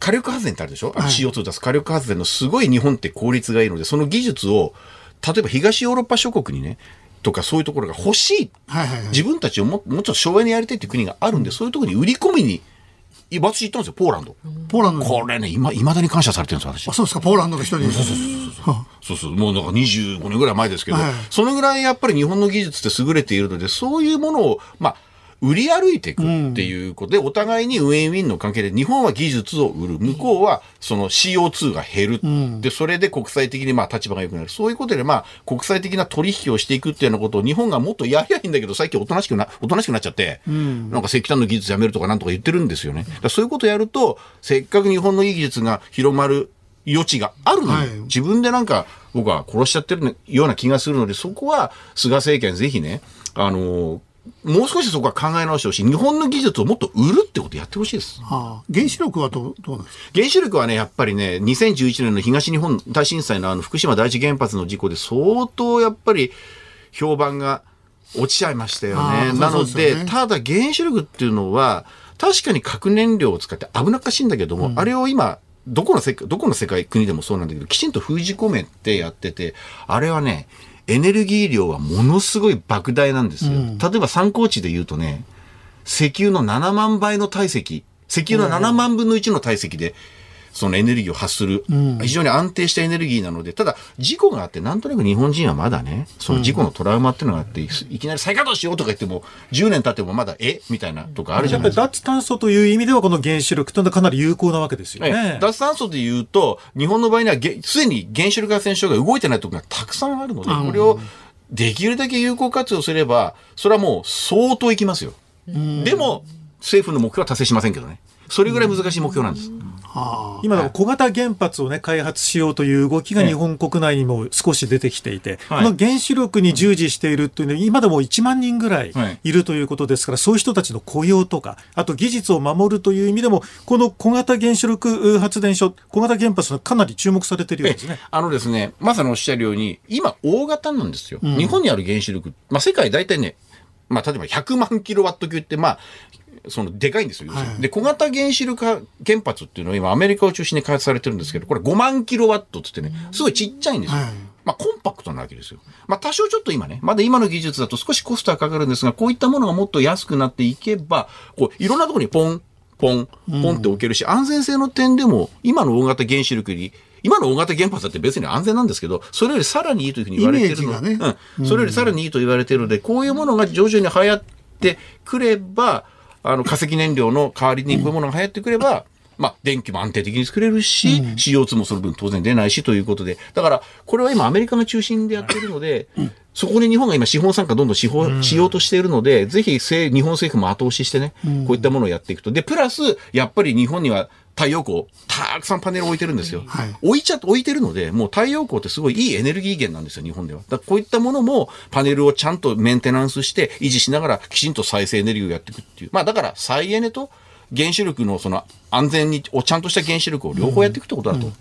火力発電ってあるでしょ、はい、シーオーツー 出す火力発電のすごい日本って効率がいいので、その技術を例えば東ヨーロッパ諸国にね、とかそういうところが欲しい、自分たちをももうちょっと省エネやりたいっていう国があるんで、そういうところに売り込みに私行ったんですよ、ポーランド。ポーランド。これね、いまだに感謝されてるんですよ、私。あ、そうですか、ポーランドの人に。そうそうそう。そうそう、もうなんかにじゅうごねんぐらい前ですけど、はい、そのぐらいやっぱり日本の技術って優れているので、そういうものを、まあ、売り歩いていくっていうことで、うん、お互いにウィンウィンの関係で、日本は技術を売る、向こうはその シーオーツー が減る、うん、でそれで国際的にまあ立場が良くなる、そういうことでまあ国際的な取引をしていくっていうようなことを日本がもっとやりゃいいんだけど、最近おとなしくな、おとなしくなっちゃって、うん、なんか石炭の技術やめるとかなんとか言ってるんですよね。だそういうことをやると、せっかく日本のいい技術が広まる余地があるのに、はい、自分でなんか僕は殺しちゃってるような気がするので、そこは菅政権ぜひね、あのーもう少しそこは考え直してほしい。日本の技術をもっと売るってことをやってほしいです。はあ、原子力はどう、どうなんですか？原子力はね、やっぱりね、にせんじゅういちねんの東日本大震災のあの福島第一原発の事故で相当やっぱり評判が落ちちゃいましたよね。なので、でね、ただ原子力っていうのは確かに核燃料を使って危なっかしいんだけども、うん、あれを今、どこのせ、どこの世界、国でもそうなんだけど、きちんと封じ込めてやってて、あれはね、エネルギー量はものすごい莫大なんですよ。うん、例えば参考値で言うとね、石油のななまんばいの体積、石油のななまんぶんのいちの体積で、そのエネルギーを発する、うん、非常に安定したエネルギーなので、ただ事故があって、なんとなく日本人はまだね、その事故のトラウマっていうのがあって、うん、いきなり再稼働しようとか言っても、じゅうねん経ってもまだ、えみたいなとかあるじゃないですか。やっぱり脱炭素という意味では、この原子力というのはかなり有効なわけですよね。はい、脱炭素でいうと、日本の場合には、すでに原子力発電所が動いてないところがたくさんあるので、これをできるだけ有効活用すれば、それはもう相当いきますよ。うん、でも、政府の目標は達成しませんけどね。それぐらい難しい目標なんです。今の小型原発をね、開発しようという動きが日本国内にも少し出てきていて、はい、この原子力に従事しているというのは今でもいちまんにんぐらいいるということですから、そういう人たちの雇用とか、あと技術を守るという意味でも、この小型原子力発電所、小型原発がかなり注目されているようですね。あのですね、まさにおっしゃるように今大型なんですよ、うん、日本にある原子力、まあ、世界大体ね、まあ、例えばひゃくまんキロワット級ってまあそのでかいんですよ。はい、で、小型原子力原発っていうのは今アメリカを中心に開発されてるんですけど、これごまんキロワットって言ってね、すごいちっちゃいんですよ。はい、まあコンパクトなわけですよ。まあ多少ちょっと今ね、まだ今の技術だと少しコストはかかるんですが、こういったものがもっと安くなっていけば、こういろんなところにポン、ポン、ポンって置けるし、うん、安全性の点でも今の大型原子力より、今の大型原発だって別に安全なんですけど、それよりさらにいいというふうに言われてるの、ね、うん、それよりさらにいいと言われてるので、こういうものが徐々に流行ってくれば、あの化石燃料の代わりにこういうものが流行ってくれば、まあ、電気も安定的に作れるし、うん、シーオーツー もその分当然出ないしということで、だからこれは今アメリカが中心でやっているので、うん、そこに日本が今資本参加どんどんしようとしているので、うん、ぜひ日本政府も後押ししてね、こういったものをやっていくと。で、プラスやっぱり日本には太陽光、たくさんパネル置いてるんですよ。はい、置いちゃ、置いてるので、もう太陽光ってすごいいいエネルギー源なんですよ、日本では。だからこういったものも、パネルをちゃんとメンテナンスして、維持しながら、きちんと再生エネルギーをやっていくっていう。まあだから、再エネと原子力のその安全に、をちゃんとした原子力を両方やっていくってことだと。うんうん、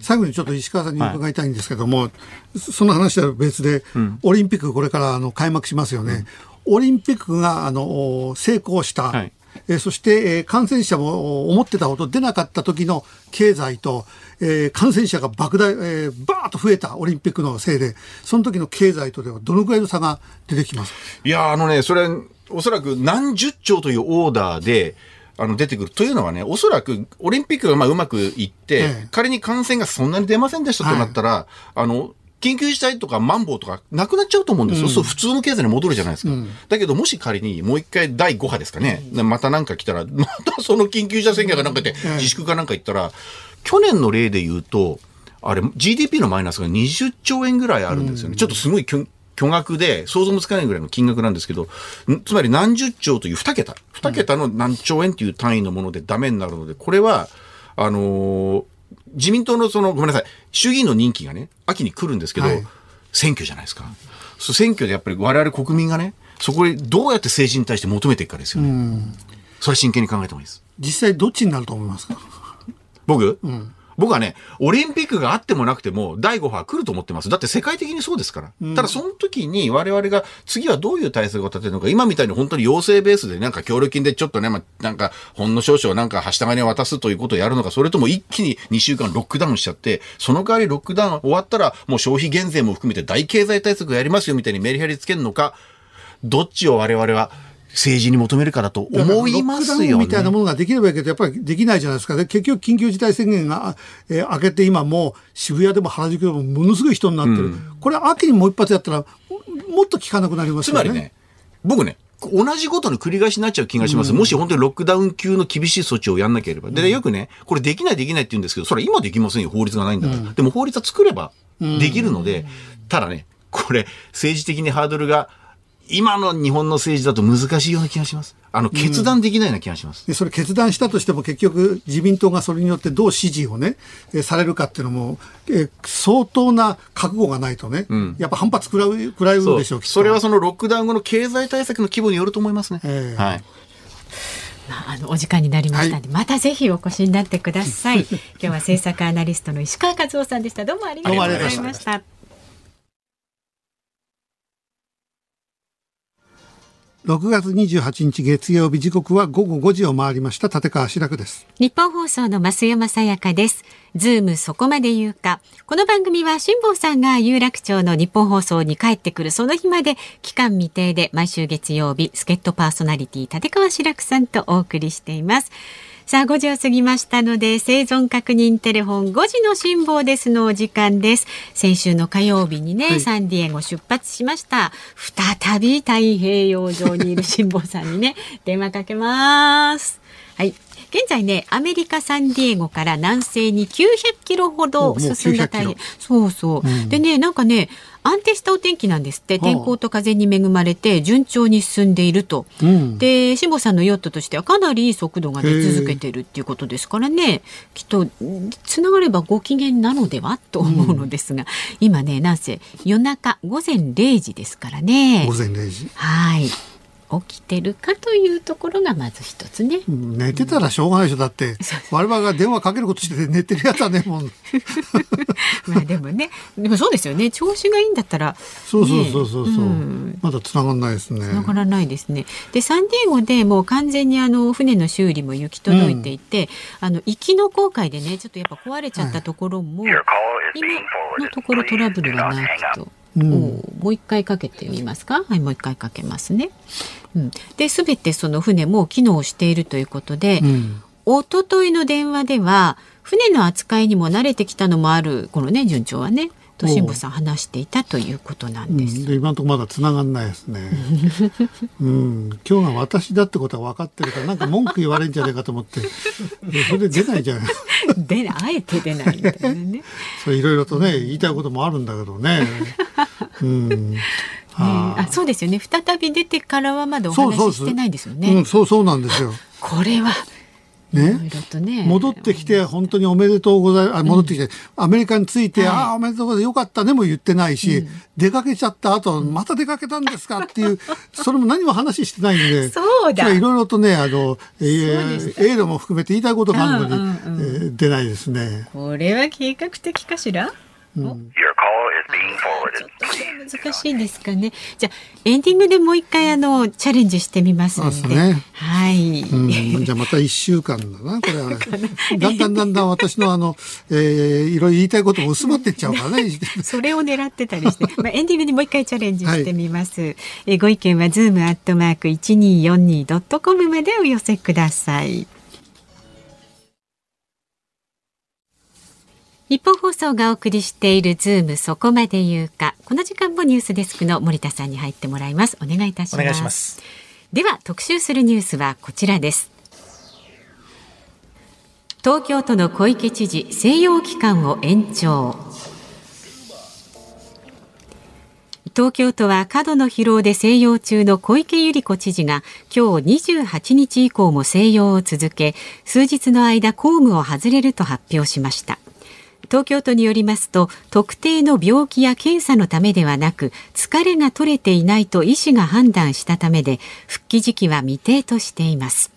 最後にちょっと石川さんに伺いたいんですけども、はい、その話とは別で、うん、オリンピックこれからあの開幕しますよね。うん、オリンピックがあの成功した。はい、えー、そして、えー、感染者も思ってたほど出なかった時の経済と、えー、感染者が莫大、えー、バーッと増えたオリンピックのせいで、その時の経済とではどのくらいの差が出てきます？いや、あのね、それおそらく何十兆というオーダーであの出てくるというのはね、おそらくオリンピックがまあうまくいって、ええ、仮に感染がそんなに出ませんでしたとなったら、はい、あの緊急事態とかマンボウとかなくなっちゃうと思うんですよ。うん、そう、普通の経済に戻るじゃないですか。うん、だけど、もし仮にもう一回だいごはですかね、うん、またなんか来たら、またその緊急事態宣言がなんか言って、うん、自粛かなんか言ったら、去年の例で言うと、あれ、ジーディーピー のマイナスがにじゅっちょうえんぐらいあるんですよね。うん、ちょっとすごい巨額で、想像もつかないぐらいの金額なんですけど、つまり何十兆というにけた、にけたの何兆円という単位のものでダメになるので、これは、あのー、自民党のその、ごめんなさい、衆議院の任期がね、秋に来るんですけど、はい、選挙じゃないですか。そう、選挙でやっぱり我々国民がね、そこでどうやって政治に対して求めていくかですよね。うん、それ真剣に考えた方がいいです。実際どっちになると思いますか？僕、うん、僕はね、オリンピックがあってもなくてもだいごはは来ると思ってます。だって世界的にそうですから。うん、ただその時に我々が次はどういう対策を立てるのか、今みたいに本当に要請ベースでなんか協力金でちょっとね、まあ、なんかほんの少々なんかはした金を渡すということをやるのか、それとも一気ににしゅうかんロックダウンしちゃって、その代わりロックダウン終わったらもう消費減税も含めて大経済対策をやりますよみたいにメリハリつけるのか、どっちを我々は政治に求めるかだと思いますよね。ロックダウンみたいなものができればいいけど、やっぱりできないじゃないですか。で、結局緊急事態宣言が、えー、明けて今もう渋谷でも原宿でもものすごい人になってる。うん、これ秋にもう一発やったらもっと効かなくなりますよね。つまりね、僕ね、同じことの繰り返しになっちゃう気がします。うん、もし本当にロックダウン級の厳しい措置をやんなければ。で、よくね、これできないできないって言うんですけど、それは今できませんよ。法律がないんだから。うん、でも法律は作ればできるので、うん、ただね、これ政治的にハードルが今の日本の政治だと難しいような気がします。あの、決断できないような気がします、うん。それ決断したとしても結局自民党がそれによってどう支持をね、えー、されるかっていうのも、えー、相当な覚悟がないとね、うん、やっぱ反発食らう、食らうんでしょう、きっと。それはそのロックダウン後の経済対策の規模によると思いますね。えー、はい。あのお時間になりましたので、はい、またぜひお越しになってください。今日は政策アナリストの石川和男さんでした。どうもありがとうございました。ろくがつにじゅうはちにち月曜日、時刻はごごごじを回りました。立川志らくです。日本放送の増山さやかです。ズームそこまで言うか。この番組は辛坊さんが有楽町の日本放送に帰ってくるその日まで期間未定で、毎週月曜日助っ人パーソナリティ立川志らくさんとお送りしています。さあごじを過ぎましたので、生存確認テレフォンごじの辛坊ですのお時間です。先週の火曜日にね、はい、サンディエゴ出発しました。再び太平洋上にいる辛坊さんにね電話かけます。はい、現在ね、アメリカサンディエゴから南西にきゅうひゃくキロほど進んだ太平洋。そうそう、うん、でね、なんかね、安定したお天気なんですって。天候と風に恵まれて順調に進んでいると、うん、で辛坊さんのヨットとしてはかなりいい速度が出続けているっていうことですからね、きっとつながればご機嫌なのではと思うのですが、うん、今ね、なんせ夜中ごぜんれいじですからね。ごぜんれいじ、はい、起きてるかというところがまず一つね。寝てたらしょうがないでしょ、だって我々が電話かけることして寝てるやつはね、もうまあでもね、でもそうですよね、調子がいいんだったら、ね、そうそうそうそう、うん、まだつながらないですね。つながらないですね。でサンディエゴでもう完全にあの船の修理も行き届いていて、うん、あの行きの航海でね、ちょっとやっぱ壊れちゃったところも、はい、今のところトラブルはないと。うん、もう一回かけてみますか。はい、もう一回かけますね。うん、で、すべてその船も機能しているということで、うん、おとといの電話では船の扱いにも慣れてきたのもある、このね、順調はね、と辛坊さん話していたということなんです。うん、で今のところまだつながんないですね。うん、今日が私だってことは分かってるから、なんか文句言われるんじゃないかと思って、それで出ないじゃないですか。出ない、あえて出ないみたいなね。そう、いろいろとね、言いたいこともあるんだけどね。うん。あ、あ、そうですよね。再び出てからはまだお話ししてないですよね。そう、うん、そう、そうなんですよ。これは。ね、いろいろとね、戻ってきて本当におめでとうございます、戻ってきて、うん、アメリカについて、はい、ああおめでとうございます、よかったねも言ってないし、うん、出かけちゃった後また出かけたんですかっていうそれも何も話してないんで、そうだ、いろいろとね、あの、えー、エイドも含めて言いたいことがあるのに、うんうんうん、えー、出ないですね。これは計画的かしら。うん、Your call is being forwarded。ちょっと難しいですかね。じゃあエンディングでもう一回あのチャレンジしてみますので。そうですね。はい。うん、じゃあまたいっしゅうかんだな、これは。だんだんだんだん私のあの、えー、いろいろ言いたいことも薄まってっちゃうからね。それを狙ってたりして。まあエンディングでもう一回チャレンジしてみます。はい、えご意見はズームアットマーク いちにーよんにードットコム までお寄せください。日本放送がお送りしているズームそこまで言うか。この時間もニュースデスクの森田さんに入ってもらいます。お願いいたします。お願いします。では特集するニュースはこちらです。東京都の小池知事、静養期間を延長。東京都は過度の疲労で静養中の小池百合子知事が今日にじゅうはちにち以降も静養を続け、数日の間公務を外れると発表しました。東京都によりますと、特定の病気や検査のためではなく、疲れが取れていないと医師が判断したためで、復帰時期は未定としています。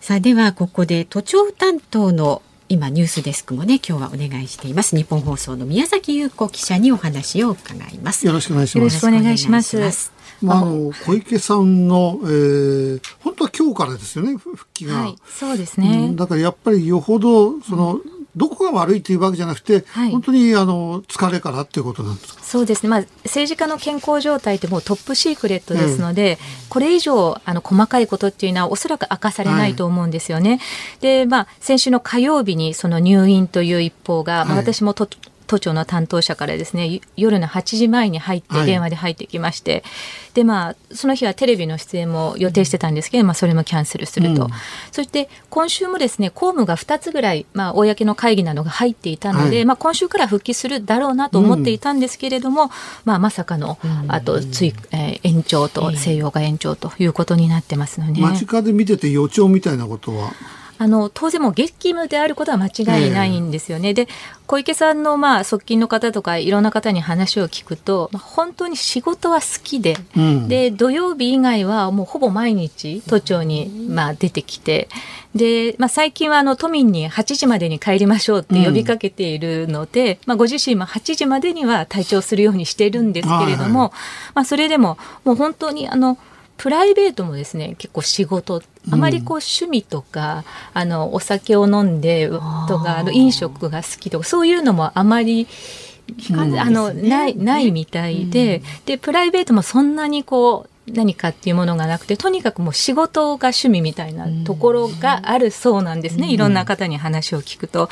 さあ、ではここで都庁担当の今ニュースデスクもね、今日はお願いしています。日本放送の宮崎裕子記者にお話を伺います。よろしくお願いします。よろしくお願いします。まあ、あの小池さんの、えー、本当は今日からですよね、復帰が。はい、そうですね。だからやっぱりよほどその、うん、どこが悪いというわけじゃなくて、はい、本当にあの疲れからということなんですか。そうですね、まあ、政治家の健康状態ってもうトップシークレットですので、うん、これ以上あの細かいことっていうのはおそらく明かされないと思うんですよね。はい、で、まあ、先週の火曜日にその入院という一報が、はい、まあ、私もと都庁の担当者からですね、夜のはちじまえに入って電話で入ってきまして、はい、でまあその日はテレビの出演も予定してたんですけど、うんまあ、それもキャンセルすると、うん、そして今週もですね公務がふたつぐらい、まあ、公の会議などが入っていたので、はいまあ、今週から復帰するだろうなと思っていたんですけれども、うんまあ、まさかの、うん、あとつい、えー、延長と、えー、静養が延長ということになってますので、間近で見てて予兆みたいなことはあの当然もう激務であることは間違いないんですよね、えー、で小池さんのまあ側近の方とかいろんな方に話を聞くと、まあ、本当に仕事は好き で,、うん、で土曜日以外はもうほぼ毎日都庁にまあ出てきて、で、まあ、最近はあの都民にはちじまでに帰りましょうって呼びかけているので、うんまあ、ご自身もはちじまでには退庁するようにしているんですけれども、あ、はいまあ、それでももう本当にあのプライベートもですね結構仕事あまりこう趣味とか、うん、あのお酒を飲んでとかあの飲食が好きとかそういうのもあまり聞かない、あの、ない、ないみたいで、うん、でプライベートもそんなにこう何かっていうものがなくて、とにかくもう仕事が趣味みたいなところがあるそうなんですね、うん、いろんな方に話を聞くと。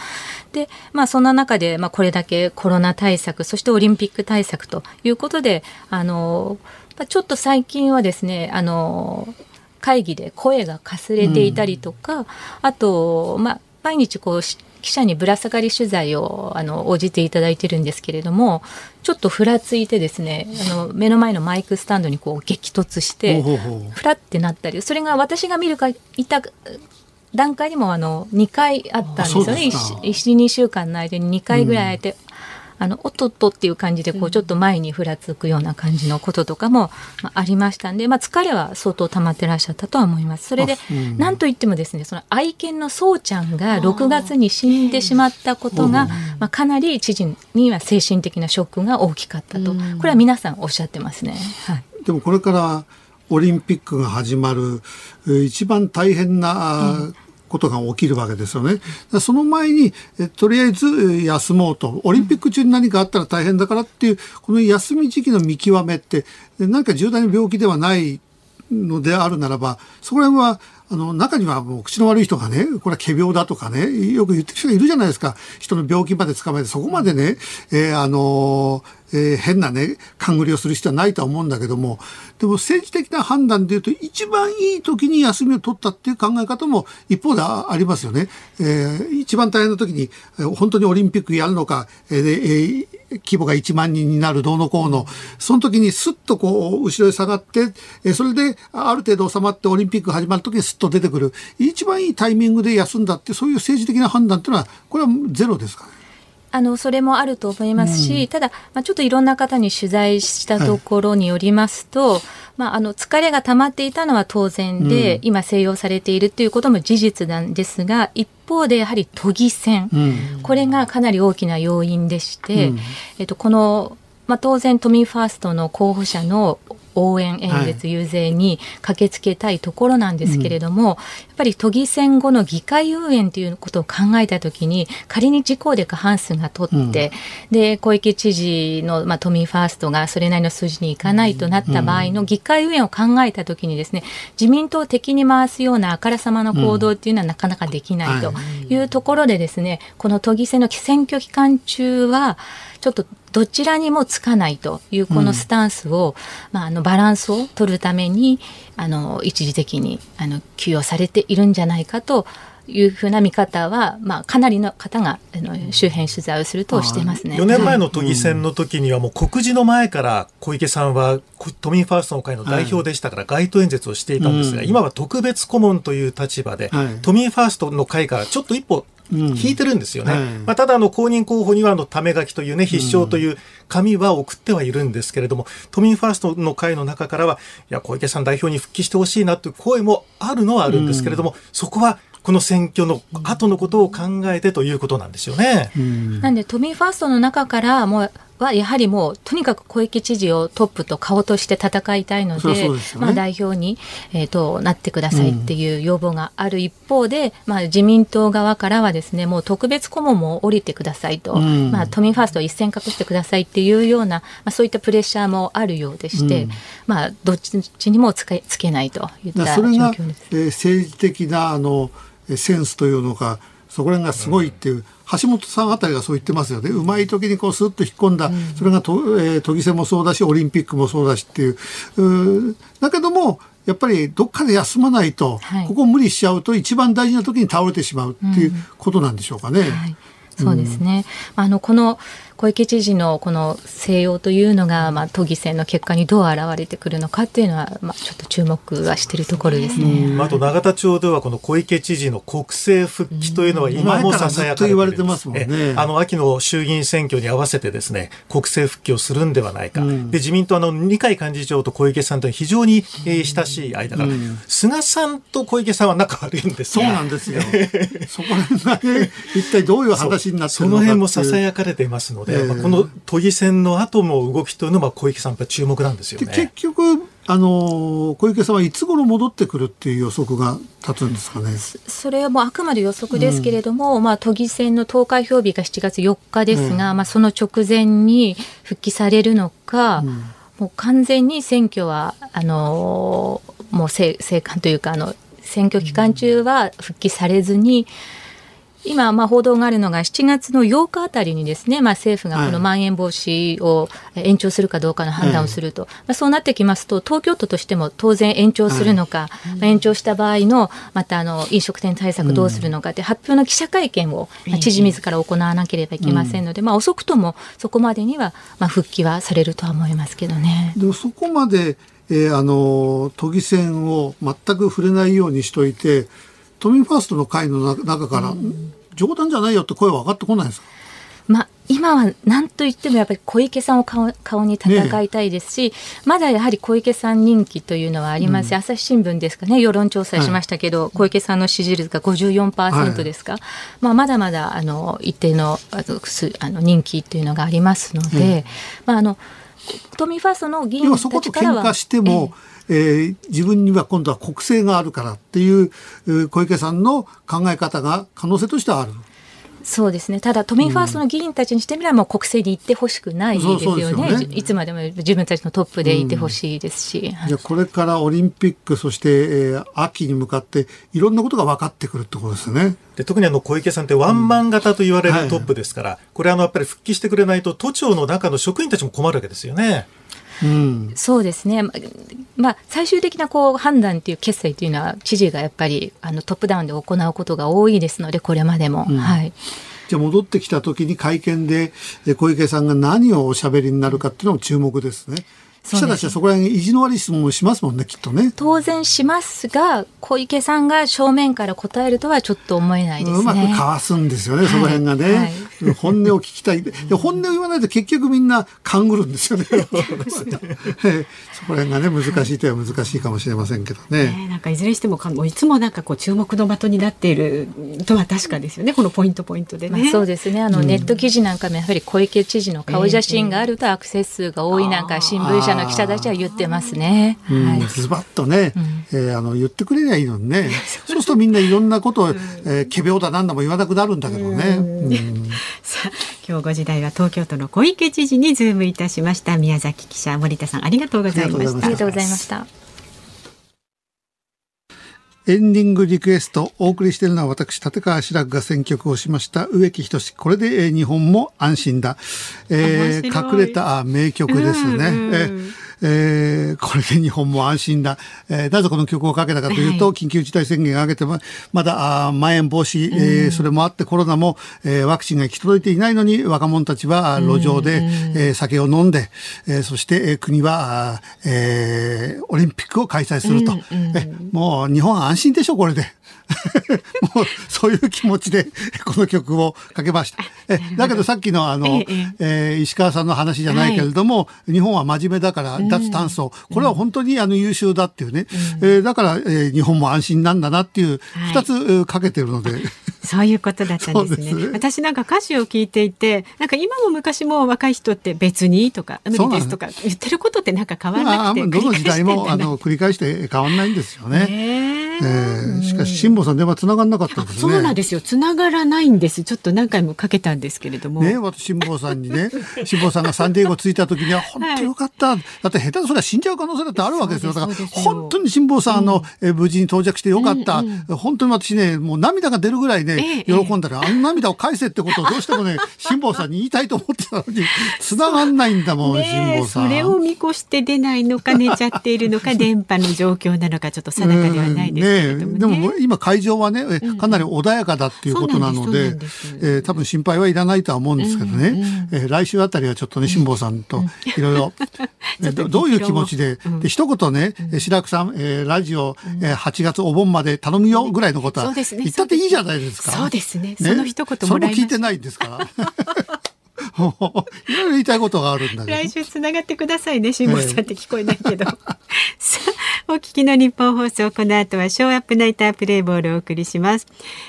で、まあ、そんな中で、まあ、これだけコロナ対策そしてオリンピック対策ということで、あのちょっと最近はですね、あの会議で声がかすれていたりとか、うん、あと、まあ、毎日こう記者にぶら下がり取材をあの応じていただいてるんですけれども、ちょっとふらついてですね、あの目の前のマイクスタンドにこう激突してふらってなったり、それが私が見るかいた段階にもあのにかいあったんですよね。 いち、にしゅうかんの間ににかいぐらいあって、うん、あのおっとっとっていう感じでこうちょっと前にふらつくような感じのこととかもありましたんで、まあ、疲れは相当溜まってらっしゃったとは思います。それでなんといってもですね、その愛犬のそうちゃんがろくがつに死んでしまったことが、まあ、かなり知事には精神的なショックが大きかったと、これは皆さんおっしゃってますね、はい、でもこれからオリンピックが始まる一番大変なことが起きるわけですよね。その前にえとりあえず休もうと、オリンピック中に何かあったら大変だからっていう、この休み時期の見極めって何か重大な病気ではないのであるならば、そこら辺はあの中にはもう口の悪い人がね、これは仮病だとかね、よく言ってる人がいるじゃないですか。人の病気まで捕まえてそこまでね、えー、あのーえー、変なね、勘繰りをする必要はないとは思うんだけども、でも政治的な判断でいうと、一番いい時に休みを取ったっていう考え方も一方でありますよね。えー、一番大変な時に、本当にオリンピックやるのか、えー、規模がいちまんにんになるどうのこうの、その時にスッとこう、後ろへ下がって、それである程度収まってオリンピック始まる時にスッと出てくる。一番いいタイミングで休んだって、そういう政治的な判断っていうのは、これはゼロですかね。あのそれもあると思いますし、うん、ただ、まあ、ちょっといろんな方に取材したところによりますと、はいまあ、あの疲れが溜まっていたのは当然で、うん、今静養されているということも事実なんですが、一方でやはり都議選、うん、これがかなり大きな要因でして、うんえっとこのまあ、当然都民ファーストの候補者の応援演説遊説に駆けつけたいところなんですけれども、はいうん、やっぱり都議選後の議会運営ということを考えたときに、仮に自公で過半数が取って、うん、で小池知事の、まあ、都民ファーストがそれなりの数字にいかないとなった場合の議会運営を考えたときにですね、自民党を敵に回すようなあからさまな行動というのはなかなかできないというところでですね、この都議選の選挙期間中はちょっとどちらにもつかないというこのスタンスを、うんまあ、あのバランスを取るためにあの一時的にあの給与されているんじゃないかというふうな見方は、まあ、かなりの方があの周辺取材をするとしていますね。よねんまえの都議選の時にはもう告示の前から小池さんは都民ファーストの会の代表でしたから街頭演説をしていたんですが、はいうん、今は特別顧問という立場で、はい、都民ファーストの会からちょっと一歩引いてるんですよね、うんはいまあ、ただあの公認候補にはあのため書きというね、必勝という紙は送ってはいるんですけれども、都民ファーストの会の中からは、いや小池さん代表に復帰してほしいなという声もあるのはあるんですけれども、うん、そこはこの選挙の後のことを考えてということなんですよね、うん、なんで都民ファーストの中からもうはやはりもうとにかく小池知事をトップと顔として戦いたいの で, そうそうです、ねまあ、代表に、えー、となってくださいっていう要望がある一方で、うんまあ、自民党側からはですね、もう特別顧問も降りてくださいと、うんまあ、都民ファーストを一線隠してくださいっていうような、まあ、そういったプレッシャーもあるようでして、うんまあ、どっちにもつ け, つけないといった状況です。それが、えー、政治的なあのセンスというのか、そこら辺がすごいっていう、うん、橋本さんあたりがそう言ってますよね。うまい時にこうスッと引っ込んだ、うん、それがと、えー、都議選もそうだしオリンピックもそうだしっていう、うだけどもやっぱりどっかで休まないと、はい、ここ無理しちゃうと一番大事な時に倒れてしまうっていうことなんでしょうかね、うん、はい、そうですね、うん、あのこの小池知事のこの静養というのが、まあ、都議選の結果にどう現れてくるのかというのは、まあ、ちょっと注目はしているところですね、うん、あと永田町ではこの小池知事の国政復帰というのは今もささやかに言われてますもんね。あの秋の衆議院選挙に合わせてですね、国政復帰をするんではないか、うん、で自民党の二階幹事長と小池さんと非常に親しい間だから、うん、菅さんと小池さんは仲悪いんですよ。そうなんですよそこら辺が、ね、一体どういう話になってるのかっていう、その辺もささやかれていますので、まあ、この都議選の後も動きというのは小池さんが注目なんですよね。で結局あの小池さんはいつ頃戻ってくるっていう予測が立つんですかね。それはもうあくまで予測ですけれども、うん、まあ、都議選の投開票日がしちがつよっかですが、うん、まあ、その直前に復帰されるのか、うん、もう完全に選挙はあのもう静観というか、あの選挙期間中は復帰されずに、今、まあ、報道があるのがしちがつのようかあたりにですね、まあ、政府がこのまん延防止を延長するかどうかの判断をすると、はい、まあ、そうなってきますと東京都としても当然延長するのか、はい、まあ、延長した場合のまたあの飲食店対策どうするのかって発表の記者会見を、まあ、知事自ら行わなければいけませんので、うん、まあ、遅くともそこまでにはまあ復帰はされるとは思いますけどね。でもそこまで、えー、あの都議選を全く触れないようにしといて、都民ファーストの会の中から、うん、冗談じゃないよって声は上がってこないんですか。まあ、今は何といってもやっぱり小池さんを 顔, 顔に戦いたいですし、ね、まだやはり小池さん人気というのはあります、うん、朝日新聞ですかね、世論調査しましたけど、はい、小池さんの支持率が ごじゅうよんパーセント ですか、はい、まあ、まだまだあの一定 の, あの人気というのがありますので、うん、まあ、あの都民ファーストの議員たちからは、そこと喧嘩しても、えー、自分には今度は国政があるからっていう小池さんの考え方が可能性としてはある。そうですね。ただ都民ファーストの議員たちにしてみれば、もう国政に行ってほしくないですよね、うん、そうそうですよね。いつまでも自分たちのトップでいてほしいですし、うん、じゃあこれからオリンピック、そして、えー、秋に向かっていろんなことが分かってくるってことですね。で特にあの小池さんってワンマン型と言われるトップですから、うん、はい、これあのやっぱり復帰してくれないと都庁の中の職員たちも困るわけですよね。うん、そうですね、まあ、最終的なこう判断という決裁というのは知事がやっぱりあのトップダウンで行うことが多いですので、これまでも、うん、はい、じゃあ戻ってきた時に会見で小池さんが何をおしゃべりになるかっていうのも注目ですね。記者たちはそこら辺に意地の悪い質問をしますもんね、きっとね。当然しますが、小池さんが正面から答えるとはちょっと思えないですね。うまくかわすんですよね、その辺がね、はいはい、本音を聞きたいで本音を言わないと結局みんな勘ぐるんですよねそこら辺がね、難しい点は難しいかもしれませんけどね、はい、ね、なんかいずれにしてもいつもなんかこう注目の的になっているとは確かですよね、このポイントポイントでね、まあ、そうですね。あの、うん、ネット記事なんかもやはり小池知事の顔写真があるとアクセス数が多い、なんか新聞社の記者たちは言ってますね、うん、はい、ズバッとね、うん、えー、あの言ってくれりゃいいのにねそうするとみんないろんなことを、うん、えー、仮病だなんだも言わなくなるんだけどね、うんうん、さあ今日ごじ台は東京都の小池知事にズームいたしました。宮崎記者、森田さん、ありがとうございました。ありがとうございました。エンディングリクエスト、お送りしているのは私立川志らくが選曲をしました植木等、これで日本も安心だ、えー、隠れた名曲ですね、うんうん、えー、これで日本も安心だ、えー、なぜこの曲をかけたかというと、はい、緊急事態宣言が上げてもまだあまん延防止、えーうん、それもあってコロナも、えー、ワクチンが行き届いていないのに若者たちは路上で、うんうん、えー、酒を飲んで、えー、そして国は、えー、オリンピックを開催すると、うんうん、えもう日本は安心でしょこれでもうそういう気持ちでこの曲をかけました。えだけどさっきのあの、えええー、石川さんの話じゃないけれども、はい、日本は真面目だから脱炭素、うん、これは本当にあの優秀だっていうね、うん、えー、だから、えー、日本も安心なんだなっていうふたつかけてるので、はい、そういうことだったんですね。私なんか歌詞を聞いていて、なんか今も昔も若い人って別にとか無理ですとか言ってることってなんか変わらなくて、どの時代もあの繰り返して変わらないんですよね。えー、しかし辛坊さん電話繋がんなかったんですね。そうなんですよ、繋がらないんです。ちょっと何回もかけたんですけれどもね、私辛坊さんにね辛坊さんがサンディエゴ着いた時には本当によかった、はい、だって下手にそれは死んじゃう可能性だってあるわけですよ。だから本当に辛坊さんの、うん、無事に到着してよかった、うんうん、本当に私ねもう涙が出るぐらいねね、ええ、喜んだら、あの涙を返せってことをどうしてもね、辛坊さんに言いたいと思ってたのに、繋がんないんだもん、辛坊さん。それを見越して出ないのか、寝ちゃっているのか、電波の状況なのか、ちょっと定かではないですけれどもね。えー、ね、でも今会場はね、かなり穏やかだっていうことなので、うん、えー、多分心配はいらないとは思うんですけどね、うんうん、えー、来週あたりはちょっとね、辛坊さんといろいろ、どういう気持ちで、うん、で一言ね、白くさん、えー、ラジオ、うん、えー、はちがつお盆まで頼むよぐらいのことは、うん、ね、言ったっていいじゃないですか。そうですね。その一言もらいました。それも聞いてないんですから。いろいろ言いたいことがあるんだけど。来週つながってくださいね。辛坊さんって聞こえないけど。さあ、お聞きの日本放送、この後はショーアップナイタープレイボールをお送りします。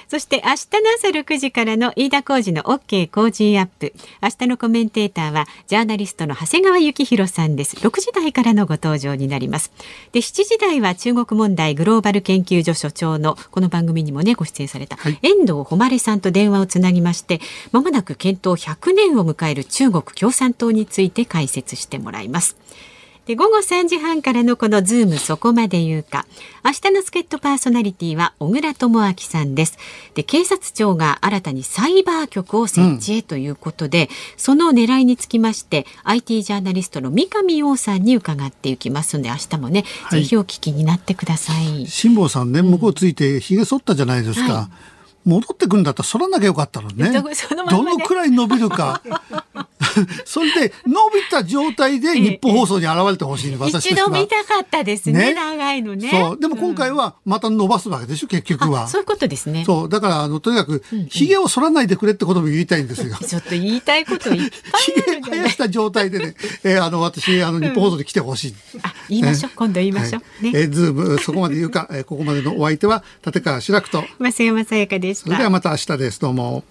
そして明日の朝ろくじからの飯田浩司の OK 工事アップ。明日のコメンテーターはジャーナリストの長谷川幸宏さんです。ろくじ台からのご登場になります。で、しちじ台は中国問題グローバル研究所所長の、この番組にもねご出演された、はい、遠藤誉さんと電話をつなぎまして、まもなく検討ひゃくねんをを迎える中国共産党について解説してもらいます。で、午後さんじはんからのこのズームそこまで言うか、明日の助っ人パーソナリティは小倉智明さんです。で、警察庁が新たにサイバー局を設置へということで、うん、その狙いにつきまして アイティー ジャーナリストの三上洋さんに伺っていきますので、明日もね、はい、ぜひお聞きになってください。辛坊さんね、向こうついてひげ剃ったじゃないですか、はい、戻ってくるんだったら剃らなきゃよかったのね。そのままどのくらい伸びるか。それで伸びた状態で日本放送に現れてほしい、ね、私一度見たかったです ね, ね、長いのね。そう、でも今回はまた伸ばすわけでしょ、結局は。そういうことですね。そう、だからあのとにかくひげを剃らないでくれってことも言いたいんですよ。ちょっと言いたいこといっぱいあるんじゃない。ひげ生やした状態でね、えー、あの私あの日本放送に来てほしい、うん、あ、言いましょう、ね、今度言いましょう、ね、はい、えー、ズームそこまで言うか。ここまでのお相手は立川志らくと増山さやかでした。それではまた明日です。どうも。